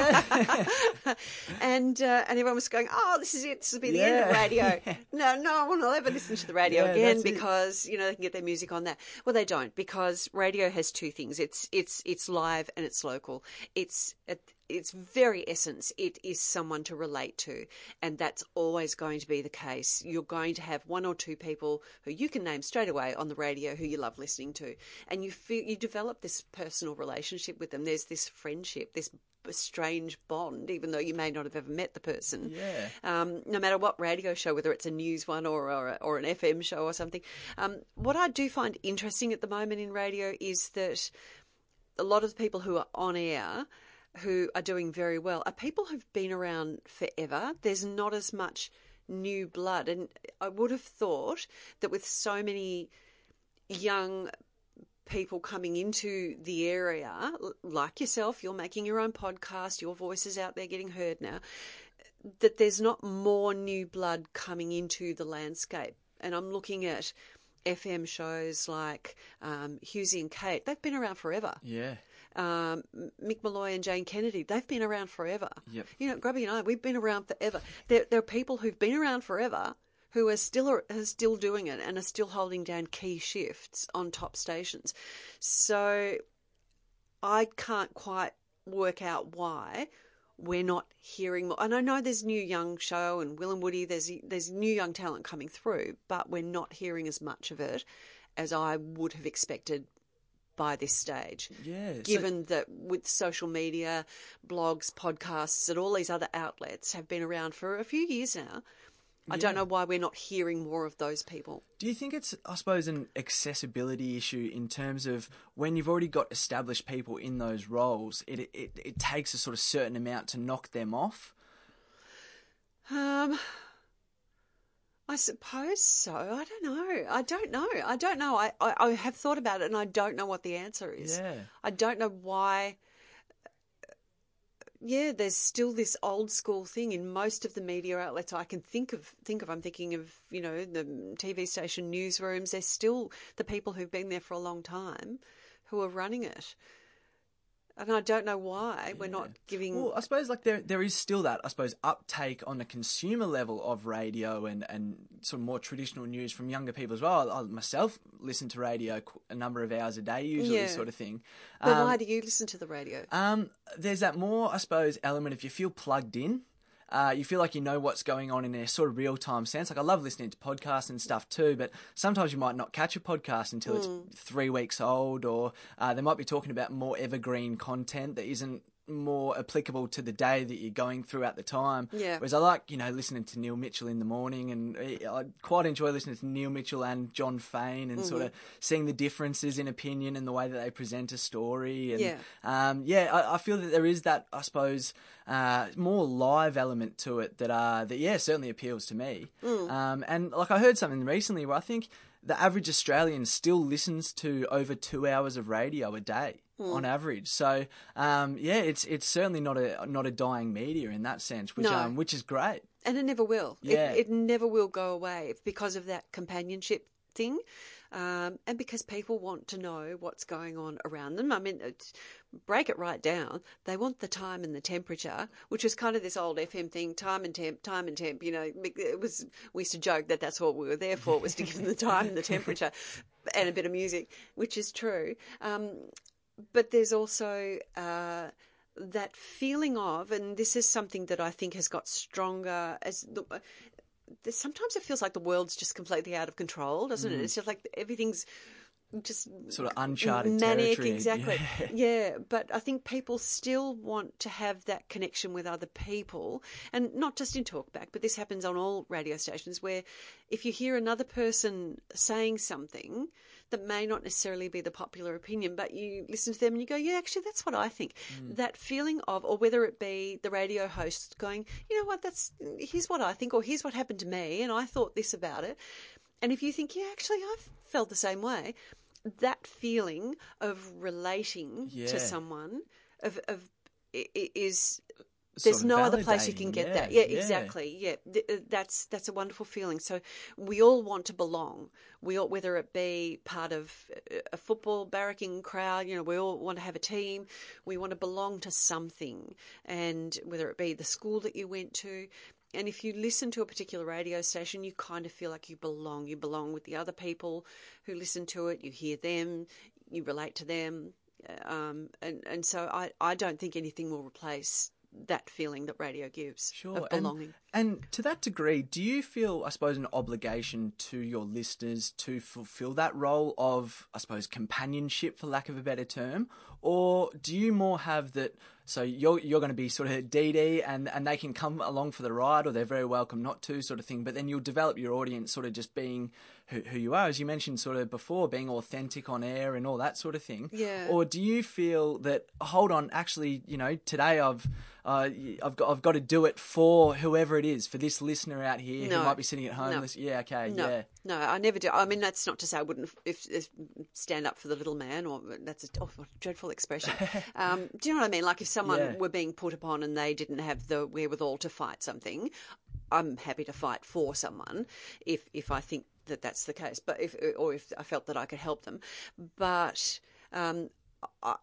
Yeah, and uh, and everyone was going, oh, this is it. This will be the yeah. end of radio. yeah. No, no one will ever listen to the radio yeah, again because it. you know they can get their music on that. Well, they don't, because radio has two things. It's it's it's live and it's local. It's at its very essence, it is someone to relate to, and that's always going to be the case. You're going to have one or two people who you can name straight away on the radio who you love listening to, and you feel you develop this personal relationship with them. There's this friendship, this strange bond, even though you may not have ever met the person. Yeah. Um, no matter what radio show, whether it's a news one or or, or an F M show or something. Um, what I do find interesting at the moment in radio is that a lot of the people who are on air who are doing very well are people who've been around forever. There's not as much new blood. And I would have thought that with so many young people coming into the area, like yourself, you're making your own podcast, your voice is out there getting heard now, that there's not more new blood coming into the landscape. And I'm looking at F M shows like um, Husey and Kate. They've been around forever. Yeah. Um, Mick Malloy and Jane Kennedy, they've been around forever. Yep. You know, Grubby and I, we've been around forever. There, there are people who've been around forever who are still are still doing it and are still holding down key shifts on top stations. So I can't quite work out why we're not hearing more. And I know there's new young show and Will and Woody, there's there's new young talent coming through, but we're not hearing as much of it as I would have expected by this stage, yeah, given so, that with social media, blogs, podcasts and all these other outlets have been around for a few years now. I yeah. don't know why we're not hearing more of those people. Do you think it's, I suppose, an accessibility issue in terms of when you've already got established people in those roles, it it, it takes a sort of certain amount to knock them off? Um... I suppose so. I don't know. I don't know. I don't know. I, I, I have thought about it and I don't know what the answer is. Yeah. I don't know why. Yeah, there's still this old school thing in most of the media outlets I can think of. Think of. I'm thinking of, you know, the T V station newsrooms. There's still the people who've been there for a long time who are running it. And I don't know why yeah. we're not giving... Well, I suppose like there there is still that, I suppose, uptake on the consumer level of radio and, and sort of more traditional news from younger people as well. I myself listen to radio a number of hours a day usually yeah. sort of thing. But um, why do you listen to the radio? Um, there's that more, I suppose, element if you feel plugged in. Uh, you feel like you know what's going on in a sort of real-time sense. Like, I love listening to podcasts and stuff too, but sometimes you might not catch a podcast until mm. it's three weeks old, or uh, they might be talking about more evergreen content that isn't more applicable to the day that you're going through at the time. Yeah. Whereas I like, you know, listening to Neil Mitchell in the morning, and I quite enjoy listening to Neil Mitchell and John Fane and mm-hmm. sort of seeing the differences in opinion and the way that they present a story. And, yeah. Um, yeah, I, I feel that there is that, I suppose, uh, more live element to it that, uh, that yeah, certainly appeals to me. Mm. Um, and like I heard something recently where I think the average Australian still listens to over two hours of radio a day. Mm. On average, so um, yeah, it's it's certainly not a not a dying media in that sense, which no. um, which is great, and it never will. Yeah. It, it never will go away because of that companionship thing, um, and because people want to know what's going on around them. I mean, it's, break it right down. They want the time and the temperature, which was kind of this old F M thing: time and temp, time and temp. You know, it was we used to joke that that's what we were there for, was to give them the time and the temperature, and a bit of music, which is true. Um, But there's also uh, that feeling of, and this is something that I think has got stronger as the, uh, sometimes it feels like the world's just completely out of control, doesn't mm. it? It's just like everything's just sort of uncharted manic, territory. Exactly. Yeah. yeah. But I think people still want to have that connection with other people, and not just in talkback, but this happens on all radio stations where if you hear another person saying something that may not necessarily be the popular opinion, but you listen to them and you go, yeah, actually, that's what I think. Mm. That feeling of, or whether it be the radio host going, you know what, that's here's what I think, or here's what happened to me, and I thought this about it. And if you think, yeah, actually, I've felt the same way, that feeling of relating yeah. to someone of of is there's no other place you can get yeah, that. Yeah, yeah, exactly. Yeah, that's that's a wonderful feeling. So we all want to belong. We all, whether it be part of a football barracking crowd, you know, we all want to have a team. We want to belong to something, and whether it be the school that you went to. And if you listen to a particular radio station, you kind of feel like you belong. You belong with the other people who listen to it. You hear them. You relate to them. Um, and, and so I, I don't think anything will replace that feeling that radio gives sure. of belonging. And, and to that degree, do you feel, I suppose, an obligation to your listeners to fulfil that role of, I suppose, companionship, for lack of a better term? Or do you more have that... So you're you're going to be sort of Dee Dee, and, and they can come along for the ride, or they're very welcome not to, sort of thing. But then you'll develop your audience sort of just being who, who you are, as you mentioned sort of before, being authentic on air and all that sort of thing. Yeah. Or do you feel that, hold on, actually, you know, today I've uh, I've got I've got to do it for whoever it is, for this listener out here no. who might be sitting at home. No. Listen, yeah, okay, no. yeah. No, I never do. I mean, that's not to say I wouldn't if, if stand up for the little man, or that's a oh, what a dreadful expression. Um, do you know what I mean? Like if someone yeah. were being put upon and they didn't have the wherewithal to fight something, I'm happy to fight for someone if if I think that that's the case, but if or if I felt that I could help them. But um, I,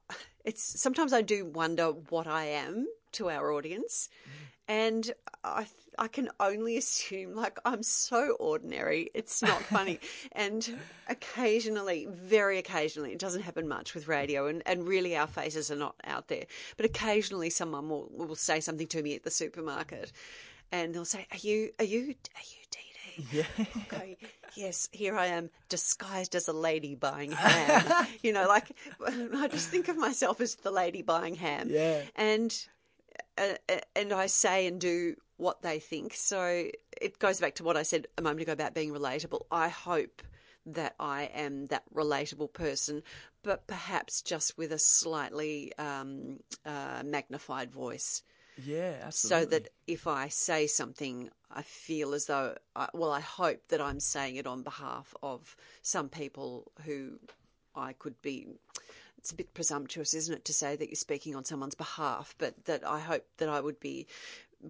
it's sometimes I do wonder what I am to our audience. Mm. And I I can only assume, like, I'm so ordinary, it's not funny. And occasionally, very occasionally, it doesn't happen much with radio, and, and really our faces are not out there. But occasionally someone will, will say something to me at the supermarket, and they'll say, are you, are you, are you Dee Dee? Yeah. Okay. Yes, here I am disguised as a lady buying ham. You know, like, I just think of myself as the lady buying ham. Yeah. And... Uh, and I say and do what they think. So it goes back to what I said a moment ago about being relatable. I hope that I am that relatable person, but perhaps just with a slightly um, uh, magnified voice. Yeah, absolutely. So that if I say something, I feel as though, I, well, I hope that I'm saying it on behalf of some people who I could be... It's a bit presumptuous, isn't it, to say that you're speaking on someone's behalf, but that I hope that I would be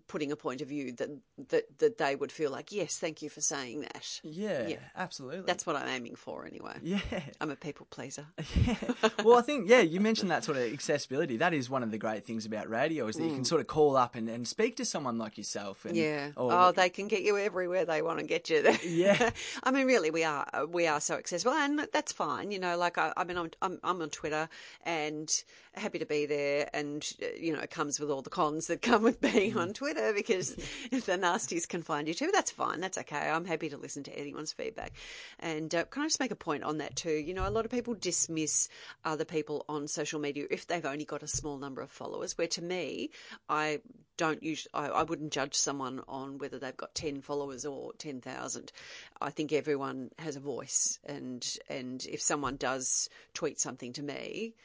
putting a point of view that, that that they would feel like, yes, thank you for saying that. Yeah, yeah, absolutely. That's what I'm aiming for anyway. Yeah. I'm a people pleaser. Yeah. Well, I think, yeah, you mentioned that sort of accessibility. That is one of the great things about radio is that mm. you can sort of call up and, and speak to someone like yourself. And, yeah. Or, oh, they can get you everywhere they want to get you. Yeah. I mean, really, we are we are so accessible, and that's fine. You know, like, I, I mean, I'm, I'm, I'm on Twitter and happy to be there, and, you know, it comes with all the cons that come with being on Twitter, because the nasties can find you too. That's fine. That's okay. I'm happy to listen to anyone's feedback. And uh, can I just make a point on that too? You know, a lot of people dismiss other people on social media if they've only got a small number of followers, where to me, I don't usually, I, I wouldn't judge someone on whether they've got ten followers or ten thousand. I think everyone has a voice. And, and if someone does tweet something to me,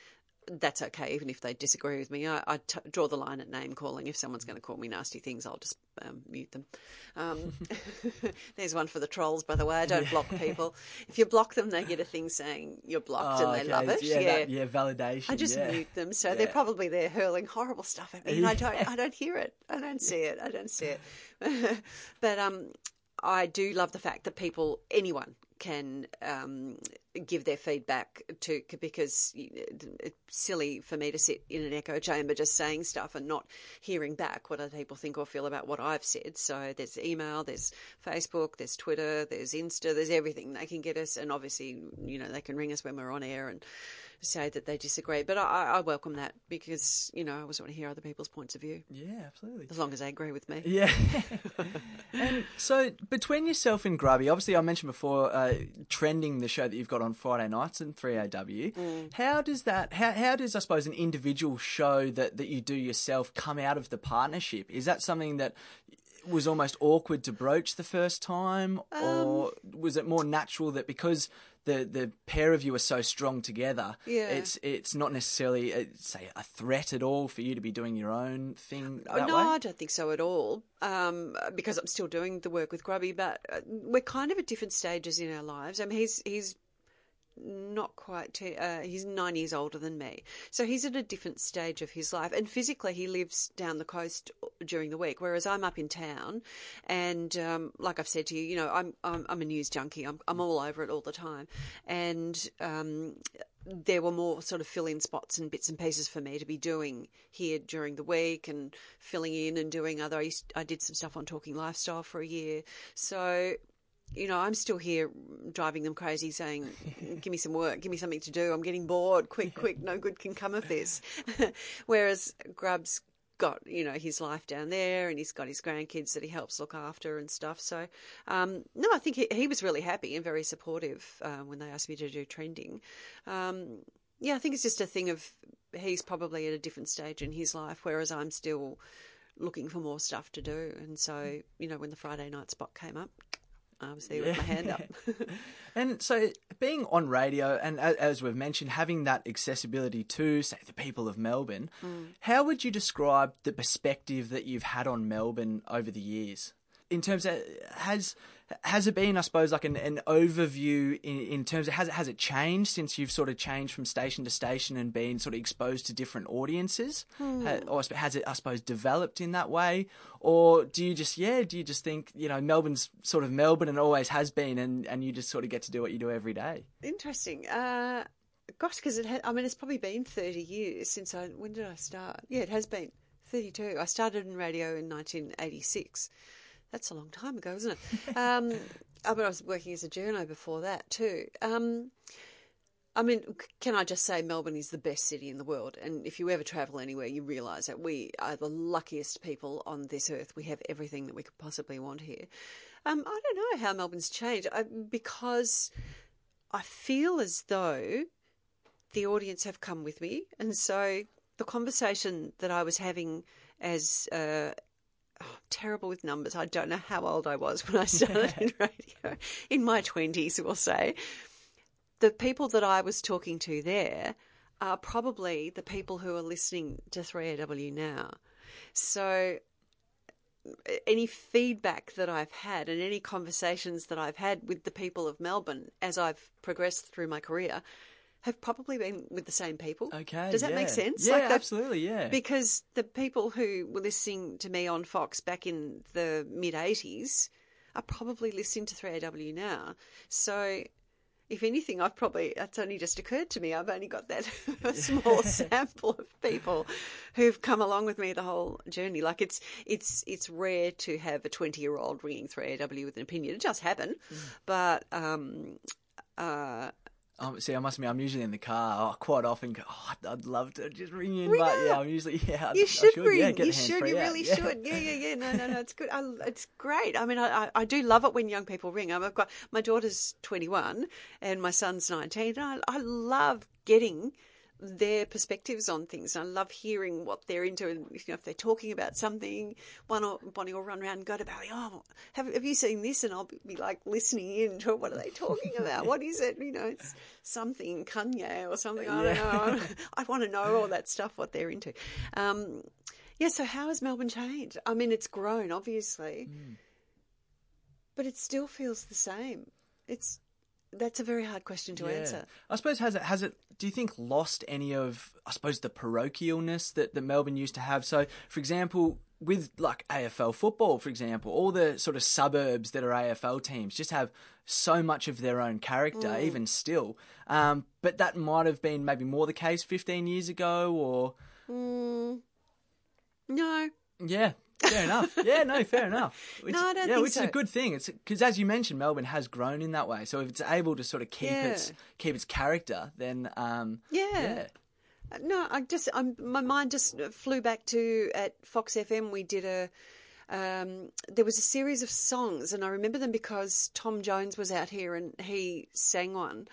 that's okay, even if they disagree with me. I, I t- draw the line at name calling. If someone's going to call me nasty things, I'll just um, mute them. Um, there's one for the trolls, by the way. I don't yeah. block people. If you block them, they get a thing saying you're blocked, oh, and they okay. love it. Yeah, yeah. That, yeah, validation. I just yeah. mute them, so yeah. they're probably there hurling horrible stuff at me, and yeah. I don't, I don't hear it. I don't see it. I don't see it. But um, I do love the fact that people, anyone, can um, give their feedback to, because it's silly for me to sit in an echo chamber just saying stuff and not hearing back what other people think or feel about what I've said. So there's email, there's Facebook, there's Twitter, there's Insta, there's everything. They can get us, and obviously, you know, they can ring us when we're on air and say that they disagree. But I, I welcome that, because, you know, I always want to hear other people's points of view. Yeah, absolutely. As long as they agree with me. Yeah. And so between yourself and Grubby, obviously I mentioned before uh, trending the show that you've got on Friday nights and three A W. Mm. How does that, how, how does, I suppose, an individual show that, that you do yourself come out of the partnership? Is that something that was almost awkward to broach the first time, or um, was it more natural that because the the pair of you are so strong together, yeah. it's it's not necessarily a, say a threat at all for you to be doing your own thing that no way? I don't think so at all, um, because I'm still doing the work with Grubby, but we're kind of at different stages in our lives. I mean, he's he's not quite ten, uh, he's nine years older than me, so he's at a different stage of his life, and physically he lives down the coast during the week, whereas I'm up in town. And um, like I've said to you, you know, I'm I'm, I'm a news junkie. I'm, I'm all over it all the time, and um, there were more sort of fill-in spots and bits and pieces for me to be doing here during the week and filling in and doing other. I, used, I did some stuff on Talking Lifestyle for a year, so. You know, I'm still here driving them crazy saying, give me some work, give me something to do. I'm getting bored. Quick, quick, no good can come of this. Whereas Grub's got, you know, his life down there, and he's got his grandkids that he helps look after and stuff. So, um, no, I think he, he was really happy and very supportive uh, when they asked me to do trending. Um, yeah, I think it's just a thing of he's probably at a different stage in his life, whereas I'm still looking for more stuff to do. And so, you know, when the Friday night spot came up, I was there yeah. with my hand up. And so being on radio, and as we've mentioned, having that accessibility to, say, the people of Melbourne, mm. how would you describe the perspective that you've had on Melbourne over the years? In terms of, has has it been, I suppose, like an, an overview in, in terms of, has, has it changed since you've sort of changed from station to station and been sort of exposed to different audiences? Hmm. Ha, or has it, I suppose, developed in that way? Or do you just, yeah, do you just think, you know, Melbourne's sort of Melbourne and always has been, and, and you just sort of get to do what you do every day? Interesting. Uh, gosh, because it had, I mean, it's probably been thirty years since I, when did I start? Yeah, it has been thirty-two. I started in radio in nineteen eighty-six. That's a long time ago, isn't it? Um, I mean, I was working as a journo before that too. Um, I mean, can I just say Melbourne is the best city in the world? And if you ever travel anywhere, you realise that we are the luckiest people on this earth. We have everything that we could possibly want here. Um, I don't know how Melbourne's changed, I, because I feel as though the audience have come with me. And so the conversation that I was having as uh, Oh, I'm terrible with numbers. I don't know how old I was when I started in radio, in my twenties, we'll say. The people that I was talking to there are probably the people who are listening to three A W now. So any feedback that I've had and any conversations that I've had with the people of Melbourne as I've progressed through my career have probably been with the same people. Okay. Does that yeah. make sense? Yeah, like the, absolutely, yeah. Because the people who were listening to me on Fox back in the mid-eighties are probably listening to three A W now. So if anything, I've probably, that's only just occurred to me, I've only got that a small sample of people who've come along with me the whole journey. Like it's it's it's rare to have a twenty-year-old ringing three A W with an opinion. It just happened. Mm. But... um uh Um, see, I must admit, I'm usually in the car. I quite often go, oh, I'd love to just ring in. Ring but up. yeah, I'm usually, yeah. You I, should, I should ring. Yeah, get you should. You really yeah. should. Yeah, yeah, yeah. No, no, no. It's good. I, it's great. I mean, I, I do love it when young people ring. I've got, my daughter's twenty-one and my son's nineteen. And I, I love getting their perspectives on things. And I love hearing what they're into. And you know, if they're talking about something, one or Bonnie will run around and go to Barry, oh, have, have you seen this? And I'll be like listening in to what are they talking about? What is it? You know, it's something Kanye or something. I don't yeah. know. I want to know all that stuff, what they're into. Um, yeah. So how has Melbourne changed? I mean, it's grown obviously, mm. but it still feels the same. It's, That's a very hard question to yeah. answer. I suppose, has it, has it, do you think lost any of, I suppose, the parochialness that, that Melbourne used to have? So, for example, with like A F L football, for example, all the sort of suburbs that are A F L teams just have so much of their own character, mm. even still. Um, but that might have been maybe more the case fifteen years ago or... Mm. No. Yeah. Fair enough. Yeah, no, fair enough. Which, no, I don't yeah, think which so. Which is a good thing. It's because, as you mentioned, Melbourne has grown in that way. So if it's able to sort of keep yeah. its keep its character, then um, yeah. yeah. No, I just I'm, my mind just flew back to at Fox F M. We did a um, there was a series of songs, and I remember them because Tom Jones was out here and he sang one,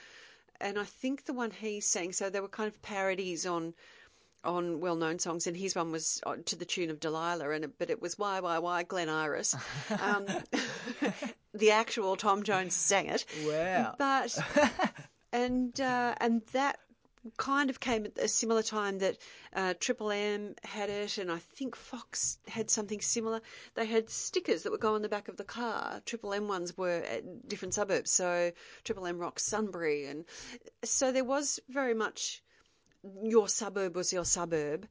and I think the one he sang. So they were kind of parodies on. on well-known songs, and his one was to the tune of Delilah, and but it was Why, Why, Why, Glen Iris. Um, the actual Tom Jones sang it. Wow. But, and, uh, and that kind of came at a similar time that uh, Triple M had it, and I think Fox had something similar. They had stickers that would go on the back of the car. Triple M ones were at different suburbs, so Triple M rocks Sunbury. And so there was very much... your suburb was your suburb,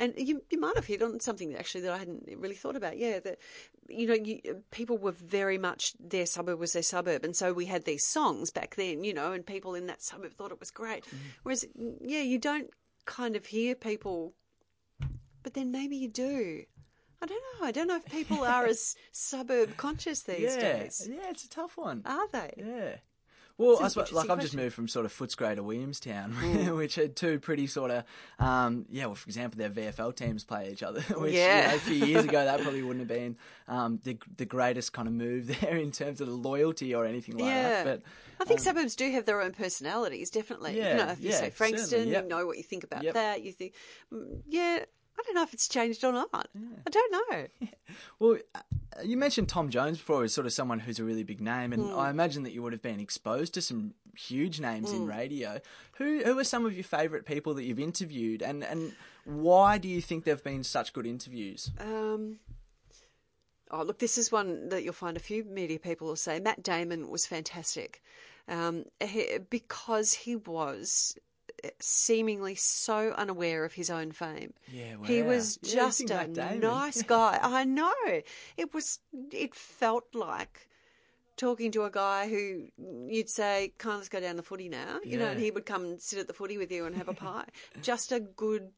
and you you might have hit on something that actually that I hadn't really thought about. Yeah, that you know, you, people were very much their suburb was their suburb, and so we had these songs back then, you know, and people in that suburb thought it was great. Mm. Whereas, yeah, you don't kind of hear people, but then maybe you do. I don't know. I don't know if people are as suburb conscious these yeah. days. Yeah, it's a tough one. Are they? Yeah. Well, I suppose, like I've just moved from sort of Footscray to Williamstown, mm. which are two pretty sort of, um, yeah, well, for example, their V F L teams play each other, which yeah. you know, a few years ago that probably wouldn't have been um, the the greatest kind of move there in terms of the loyalty or anything like yeah. that. But I think um, suburbs do have their own personalities, definitely. Yeah, you know, if you yeah, say Frankston, yep. you know what you think about yep. that. You think, yeah. I don't know if it's changed or not. Yeah. I don't know. Yeah. Well, you mentioned Tom Jones before as sort of someone who's a really big name, and mm. I imagine that you would have been exposed to some huge names mm. in radio. Who who are some of your favourite people that you've interviewed, and, and why do you think they've been such good interviews? Um, oh, look, this is one that you'll find a few media people will say. Matt Damon was fantastic um, he, because he was... seemingly so unaware of his own fame. Yeah, wow. He was just yeah, a nice guy. I know. It was. It felt like talking to a guy who you'd say, "Can't let's go down the footy now," you yeah. know, and he would come and sit at the footy with you and have a pie. Just a good,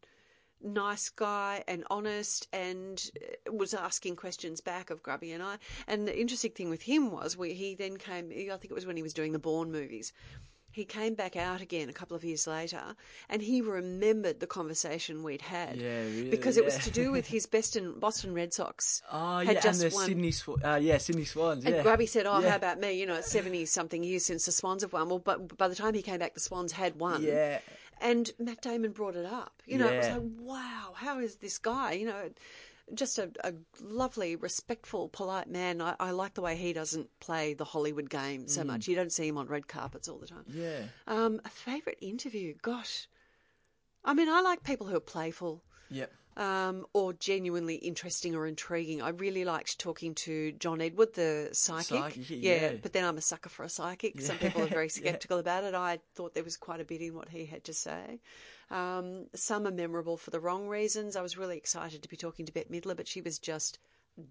nice guy and honest, and was asking questions back of Grubby and I. And the interesting thing with him was, where he then came. I think it was when he was doing the Bourne movies. He came back out again a couple of years later, and he remembered the conversation we'd had yeah, really, because it yeah. was to do with his Boston, Boston Red Sox. Oh, had yeah, just and the won. Sydney, Sw- uh, yeah, Sydney Swans. And yeah. Grubby said, "Oh, yeah. how about me? You know, it's seventy something years since the Swans have won." Well, but by the time he came back, the Swans had won. Yeah. And Matt Damon brought it up. You know, yeah. it was like, "Wow, how is this guy?" You know. Just a, a lovely, respectful, polite man. I, I like the way he doesn't play the Hollywood game so mm. much. You don't see him on red carpets all the time. Yeah. Um, a favourite interview, gosh. I mean, I like people who are playful. Yep. um, or genuinely interesting or intriguing. I really liked talking to John Edward, the psychic. psychic yeah, yeah, but then I'm a sucker for a psychic. Yeah. Some people are very sceptical yeah. about it. I thought there was quite a bit in what he had to say. Um, some are memorable for the wrong reasons. I was really excited to be talking to Bette Midler, but she was just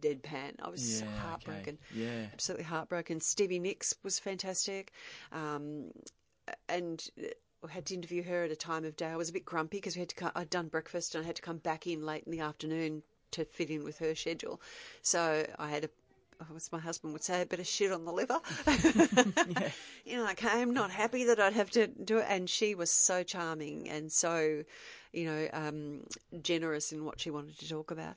deadpan. I was yeah, so heartbroken. Okay. Yeah, absolutely heartbroken. Stevie Nicks was fantastic, um, and I had to interview her at a time of day. I was a bit grumpy because we had to. Come, I'd done breakfast and I had to come back in late in the afternoon to fit in with her schedule. So I had a, as my husband would say, a bit of shit on the liver. yeah. You know, like, I'm not happy that I'd have to do it. And she was so charming and so, you know, um, generous in what she wanted to talk about.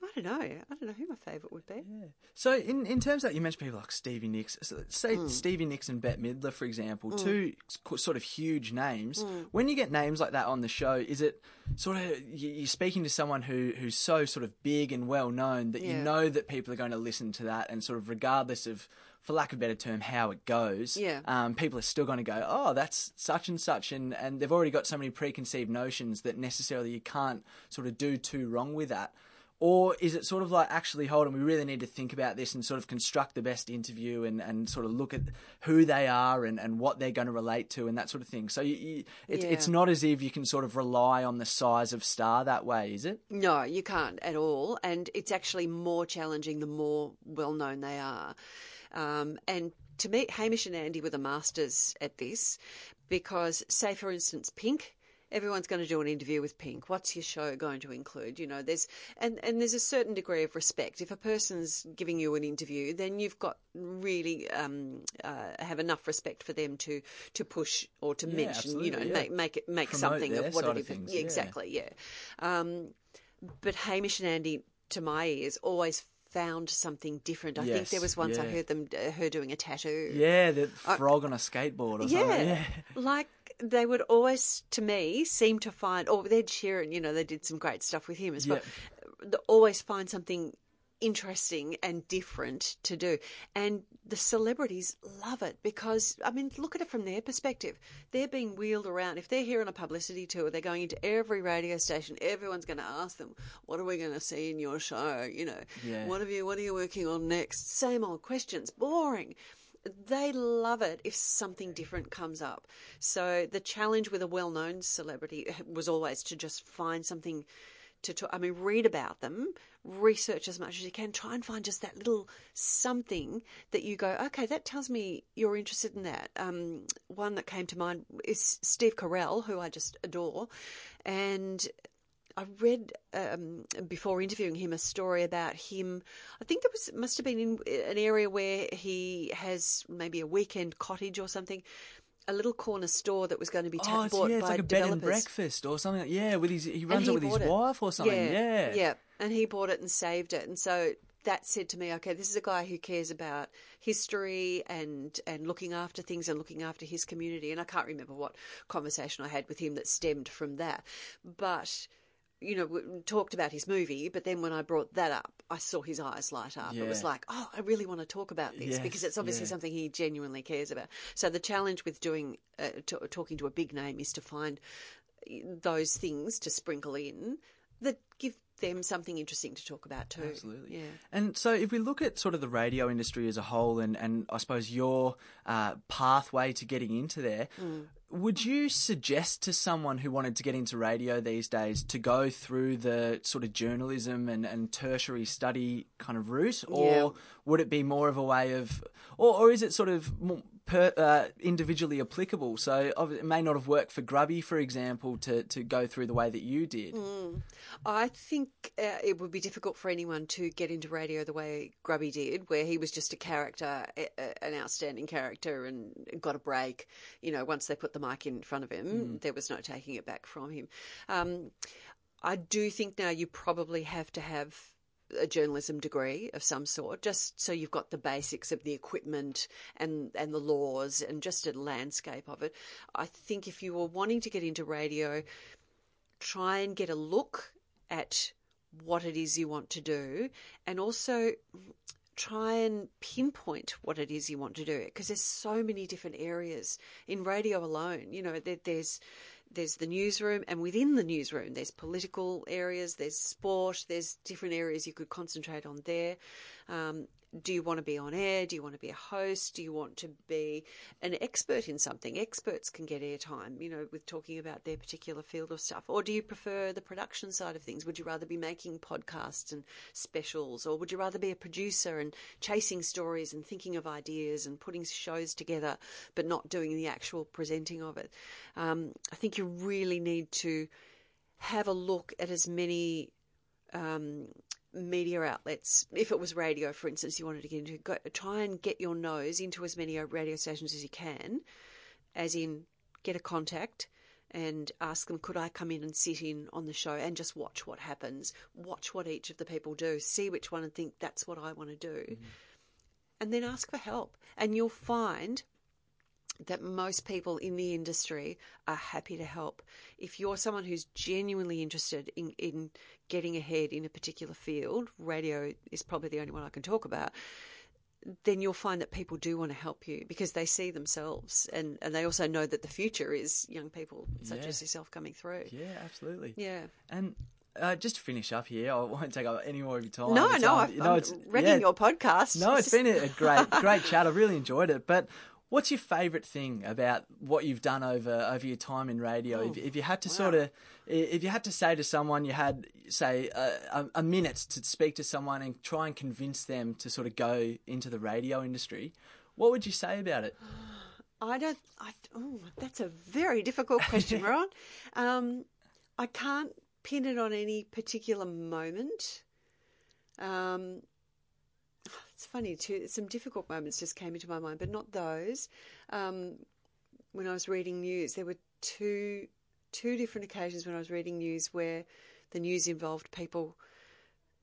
I don't know. I don't know who my favourite would be. Yeah. So in, in terms of that, you mentioned people like Stevie Nicks. So say mm. Stevie Nicks and Bette Midler, for example, mm. two sort of huge names. Mm. When you get names like that on the show, is it sort of you're speaking to someone who, who's so sort of big and well-known that yeah. you know that people are going to listen to that and sort of regardless of, for lack of a better term, how it goes, yeah. um, people are still going to go, oh, that's such and such, and, and they've already got so many preconceived notions that necessarily you can't sort of do too wrong with that. Or is it sort of like, actually, hold on, we really need to think about this and sort of construct the best interview and, and sort of look at who they are and, and what they're going to relate to and that sort of thing. So you, you, it, yeah. it's not as if you can sort of rely on the size of star that way, is it? No, you can't at all. And it's actually more challenging the more well-known they are. Um, and to me, Hamish and Andy were the masters at this because, say, for instance, Pink. Everyone's going to do an interview with Pink. What's your show going to include? You know, there's and, and there's a certain degree of respect. If a person's giving you an interview, then you've got really um, uh, have enough respect for them to to push or to yeah, mention. You know, yeah. make make it make Promote something of what it is. Yeah, yeah. Exactly, yeah. Um, but Hamish and Andy, to my ears, always found something different. I yes, think there was once yeah. I heard them uh, her doing a tattoo. Yeah, the frog I, on a skateboard. Or yeah, something. yeah, like. They would always, to me, seem to find, or Ed Sheeran, you know, they did some great stuff with him as well. Yep. They always find something interesting and different to do. And the celebrities love it because, I mean, look at it from their perspective. They're being wheeled around. If they're here on a publicity tour, they're going into every radio station. Everyone's going to ask them, what are we going to see in your show? You know, yeah. what have you, what are you working on next? Same old questions, boring. They love it if something different comes up. So the challenge with a well-known celebrity was always to just find something to talk. I mean, read about them, research as much as you can, try and find just that little something that you go, okay, that tells me you're interested in that. Um, one that came to mind is Steve Carell, who I just adore. And I read um, before interviewing him a story about him. I think there was must have been in an area where he has maybe a weekend cottage or something, a little corner store that was going to be ta- oh, bought yeah, it's by like a developers. Bed and breakfast or something. Like, yeah, with his he runs it with his it. wife or something. Yeah, yeah, yeah, and he bought it and saved it, and so that said to me, okay, this is a guy who cares about history and, and looking after things and looking after his community. And I can't remember what conversation I had with him that stemmed from that, but. You know, talked about his movie, but then when I brought that up, I saw his eyes light up. Yeah. It was like, oh, I really want to talk about this yes, because it's obviously yeah. something he genuinely cares about. So the challenge with doing uh, t- talking to a big name is to find those things to sprinkle in that give them something interesting to talk about too. Absolutely. Yeah. And so if we look at sort of the radio industry as a whole and, and I suppose your uh, pathway to getting into there, mm. would you suggest to someone who wanted to get into radio these days to go through the sort of journalism and, and tertiary study kind of route, or yeah. would it be more of a way of, or, or is it sort of more per, uh, individually applicable? So it may not have worked for Grubby, for example, to, to go through the way that you did. Mm. I think uh, it would be difficult for anyone to get into radio the way Grubby did, where he was just a character, a, a, an outstanding character, and got a break, you know, once they put the mic in front of him, mm. there was no taking it back from him. Um, I do think now you probably have to have a journalism degree of some sort, just so you've got the basics of the equipment and, and the laws and just a landscape of it. I think if you were wanting to get into radio, try and get a look at what it is you want to do, and also try and pinpoint what it is you want to do, because there's so many different areas in radio alone. You know, there, there's there's the newsroom, and within the newsroom there's political areas, there's sport, there's different areas you could concentrate on there. Um, do you want to be on air? Do you want to be a host? Do you want to be an expert in something? Experts can get airtime, you know, with talking about their particular field of stuff. Or do you prefer the production side of things? Would you rather be making podcasts and specials? Or would you rather be a producer and chasing stories and thinking of ideas and putting shows together but not doing the actual presenting of it? Um, I think you really need to have a look at as many... Um, media outlets. If it was radio, for instance, you wanted to get into, go, try and get your nose into as many radio stations as you can, as in get a contact and ask them, could I come in and sit in on the show and just watch what happens, watch what each of the people do, see which one and think that's what I want to do, mm-hmm. and then ask for help. And you'll find that most people in the industry are happy to help. If you're someone who's genuinely interested in, in getting ahead in a particular field, radio is probably the only one I can talk about, then you'll find that people do want to help you because they see themselves, and, and they also know that the future is young people such yeah. as yourself coming through. Yeah, absolutely. Yeah. And Uh, just to finish up here, I won't take up any more of your time. No, no, I've, you know, I'm it's, wrecking yeah, your podcast. No, it's been a great, great chat. I really enjoyed it. But what's your favourite thing about what you've done over over your time in radio? Oh, if, if you had to wow. sort of, if you had to say to someone, you had say a, a minute to speak to someone and try and convince them to sort of go into the radio industry, what would you say about it? I don't. I, oh, that's a very difficult question, Ron. um, I can't pin it on any particular moment. Um, It's funny too, some difficult moments just came into my mind, but not those. Um, when I was reading news, there were two two different occasions when I was reading news where the news involved people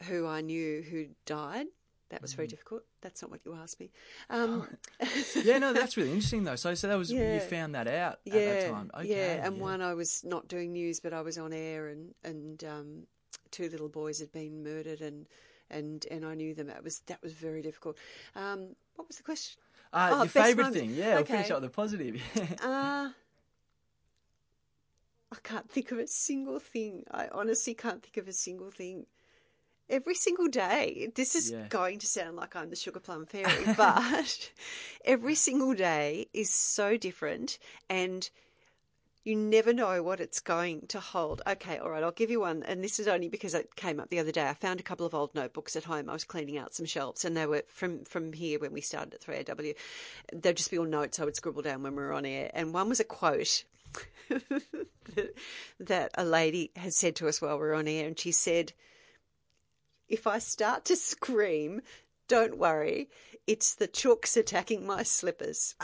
who I knew who died. That was mm. very difficult. That's not what you asked me. Um, oh. Yeah, no, that's really interesting though. So so that was yeah. you found that out yeah. at that time. Okay. Yeah, and yeah. one I was not doing news, but I was on air, and, and um, two little boys had been murdered, and And and I knew them. That was that was very difficult. Um, what was the question? Uh, oh, your favourite thing. Yeah, okay. We'll finish up with the positive. uh, I can't think of a single thing. I honestly can't think of a single thing. Every single day, this is yeah. going to sound like I'm the sugar plum fairy, but every single day is so different, and you never know what it's going to hold. Okay, all right, I'll give you one. And this is only because it came up the other day. I found a couple of old notebooks at home. I was cleaning out some shelves, and they were from, from here when we started at three A W. They'd just be all notes I would scribble down when we were on air. And one was a quote that a lady had said to us while we were on air. And she said, "If I start to scream, don't worry, it's the chooks attacking my slippers."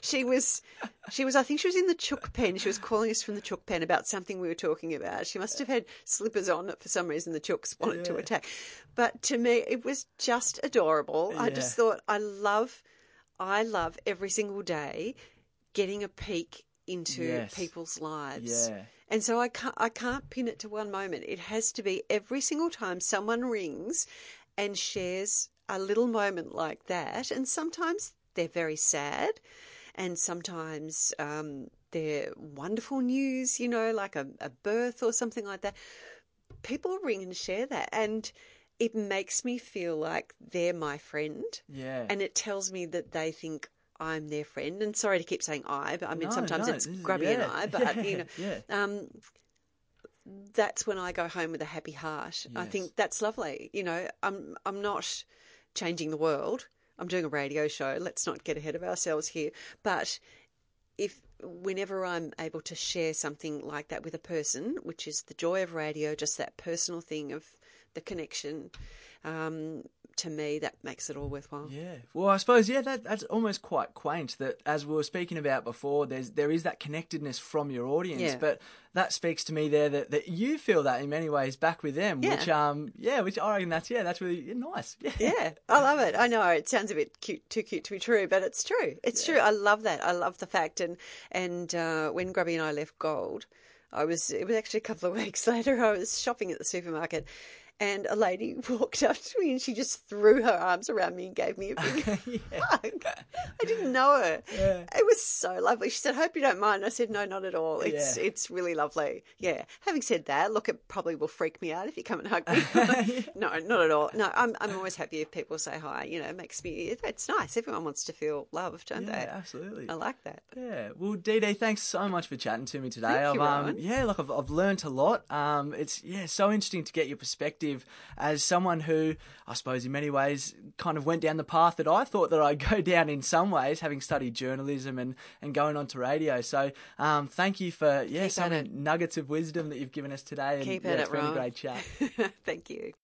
She was, she was. I think she was in the chook pen. She was calling us from the chook pen about something we were talking about. She must have had slippers on that for some reason the chooks wanted yeah. to attack. But to me, it was just adorable. Yeah. I just thought, I love, I love every single day getting a peek into yes. people's lives. Yeah. And so I can't, I can't pin it to one moment. It has to be every single time someone rings and shares a little moment like that. And sometimes they're very sad, and sometimes um, they're wonderful news, you know, like a, a birth or something like that. People ring and share that, and it makes me feel like they're my friend. Yeah. And it tells me that they think I'm their friend. And sorry to keep saying I, but I mean, no, sometimes no, it's Grubby yeah, and I, but, yeah, you know. Yeah. Um, that's when I go home with a happy heart. Yes. I think that's lovely. You know, I'm I'm not changing the world. I'm doing a radio show. Let's not get ahead of ourselves here. But if whenever I'm able to share something like that with a person, which is the joy of radio, just that personal thing of the connection, um, to me, that makes it all worthwhile. Yeah. Well, I suppose, yeah, that, that's almost quite quaint that, as we were speaking about before, there's, there is that connectedness from your audience. Yeah. But that speaks to me there that, that you feel that in many ways back with them, yeah. which, um, yeah, which I reckon that's, yeah, that's really yeah, nice. Yeah. yeah. I love it. I know it sounds a bit cute, too cute to be true, but it's true. It's yeah. true. I love that. I love the fact. And, and uh, when Grubby and I left Gold, I was, it was actually a couple of weeks later, I was shopping at the supermarket, and a lady walked up to me and she just threw her arms around me and gave me a big yeah. hug. I didn't know her. Yeah. It was so lovely. She said, "Hope you don't mind." I said, "No, not at all. It's yeah. it's really lovely." Yeah. Having said that, look, it probably will freak me out if you come and hug me. No, not at all. No, I'm I'm always happy if people say hi. You know, it makes me – it's nice. Everyone wants to feel loved, don't yeah, they? Yeah, absolutely. I like that. Yeah. Well, Dee Dee, thanks so much for chatting to me today. Thank you, um, yeah, like I've, I've learned a lot. Um, it's yeah, so interesting to get your perspective as someone who, I suppose in many ways, kind of went down the path that I thought that I'd go down in some ways, having studied journalism and, and going on to radio. So um, thank you for yeah, some nuggets of wisdom that you've given us today. And, Keep yeah, at it, It's been Rowan. A great chat. Thank you.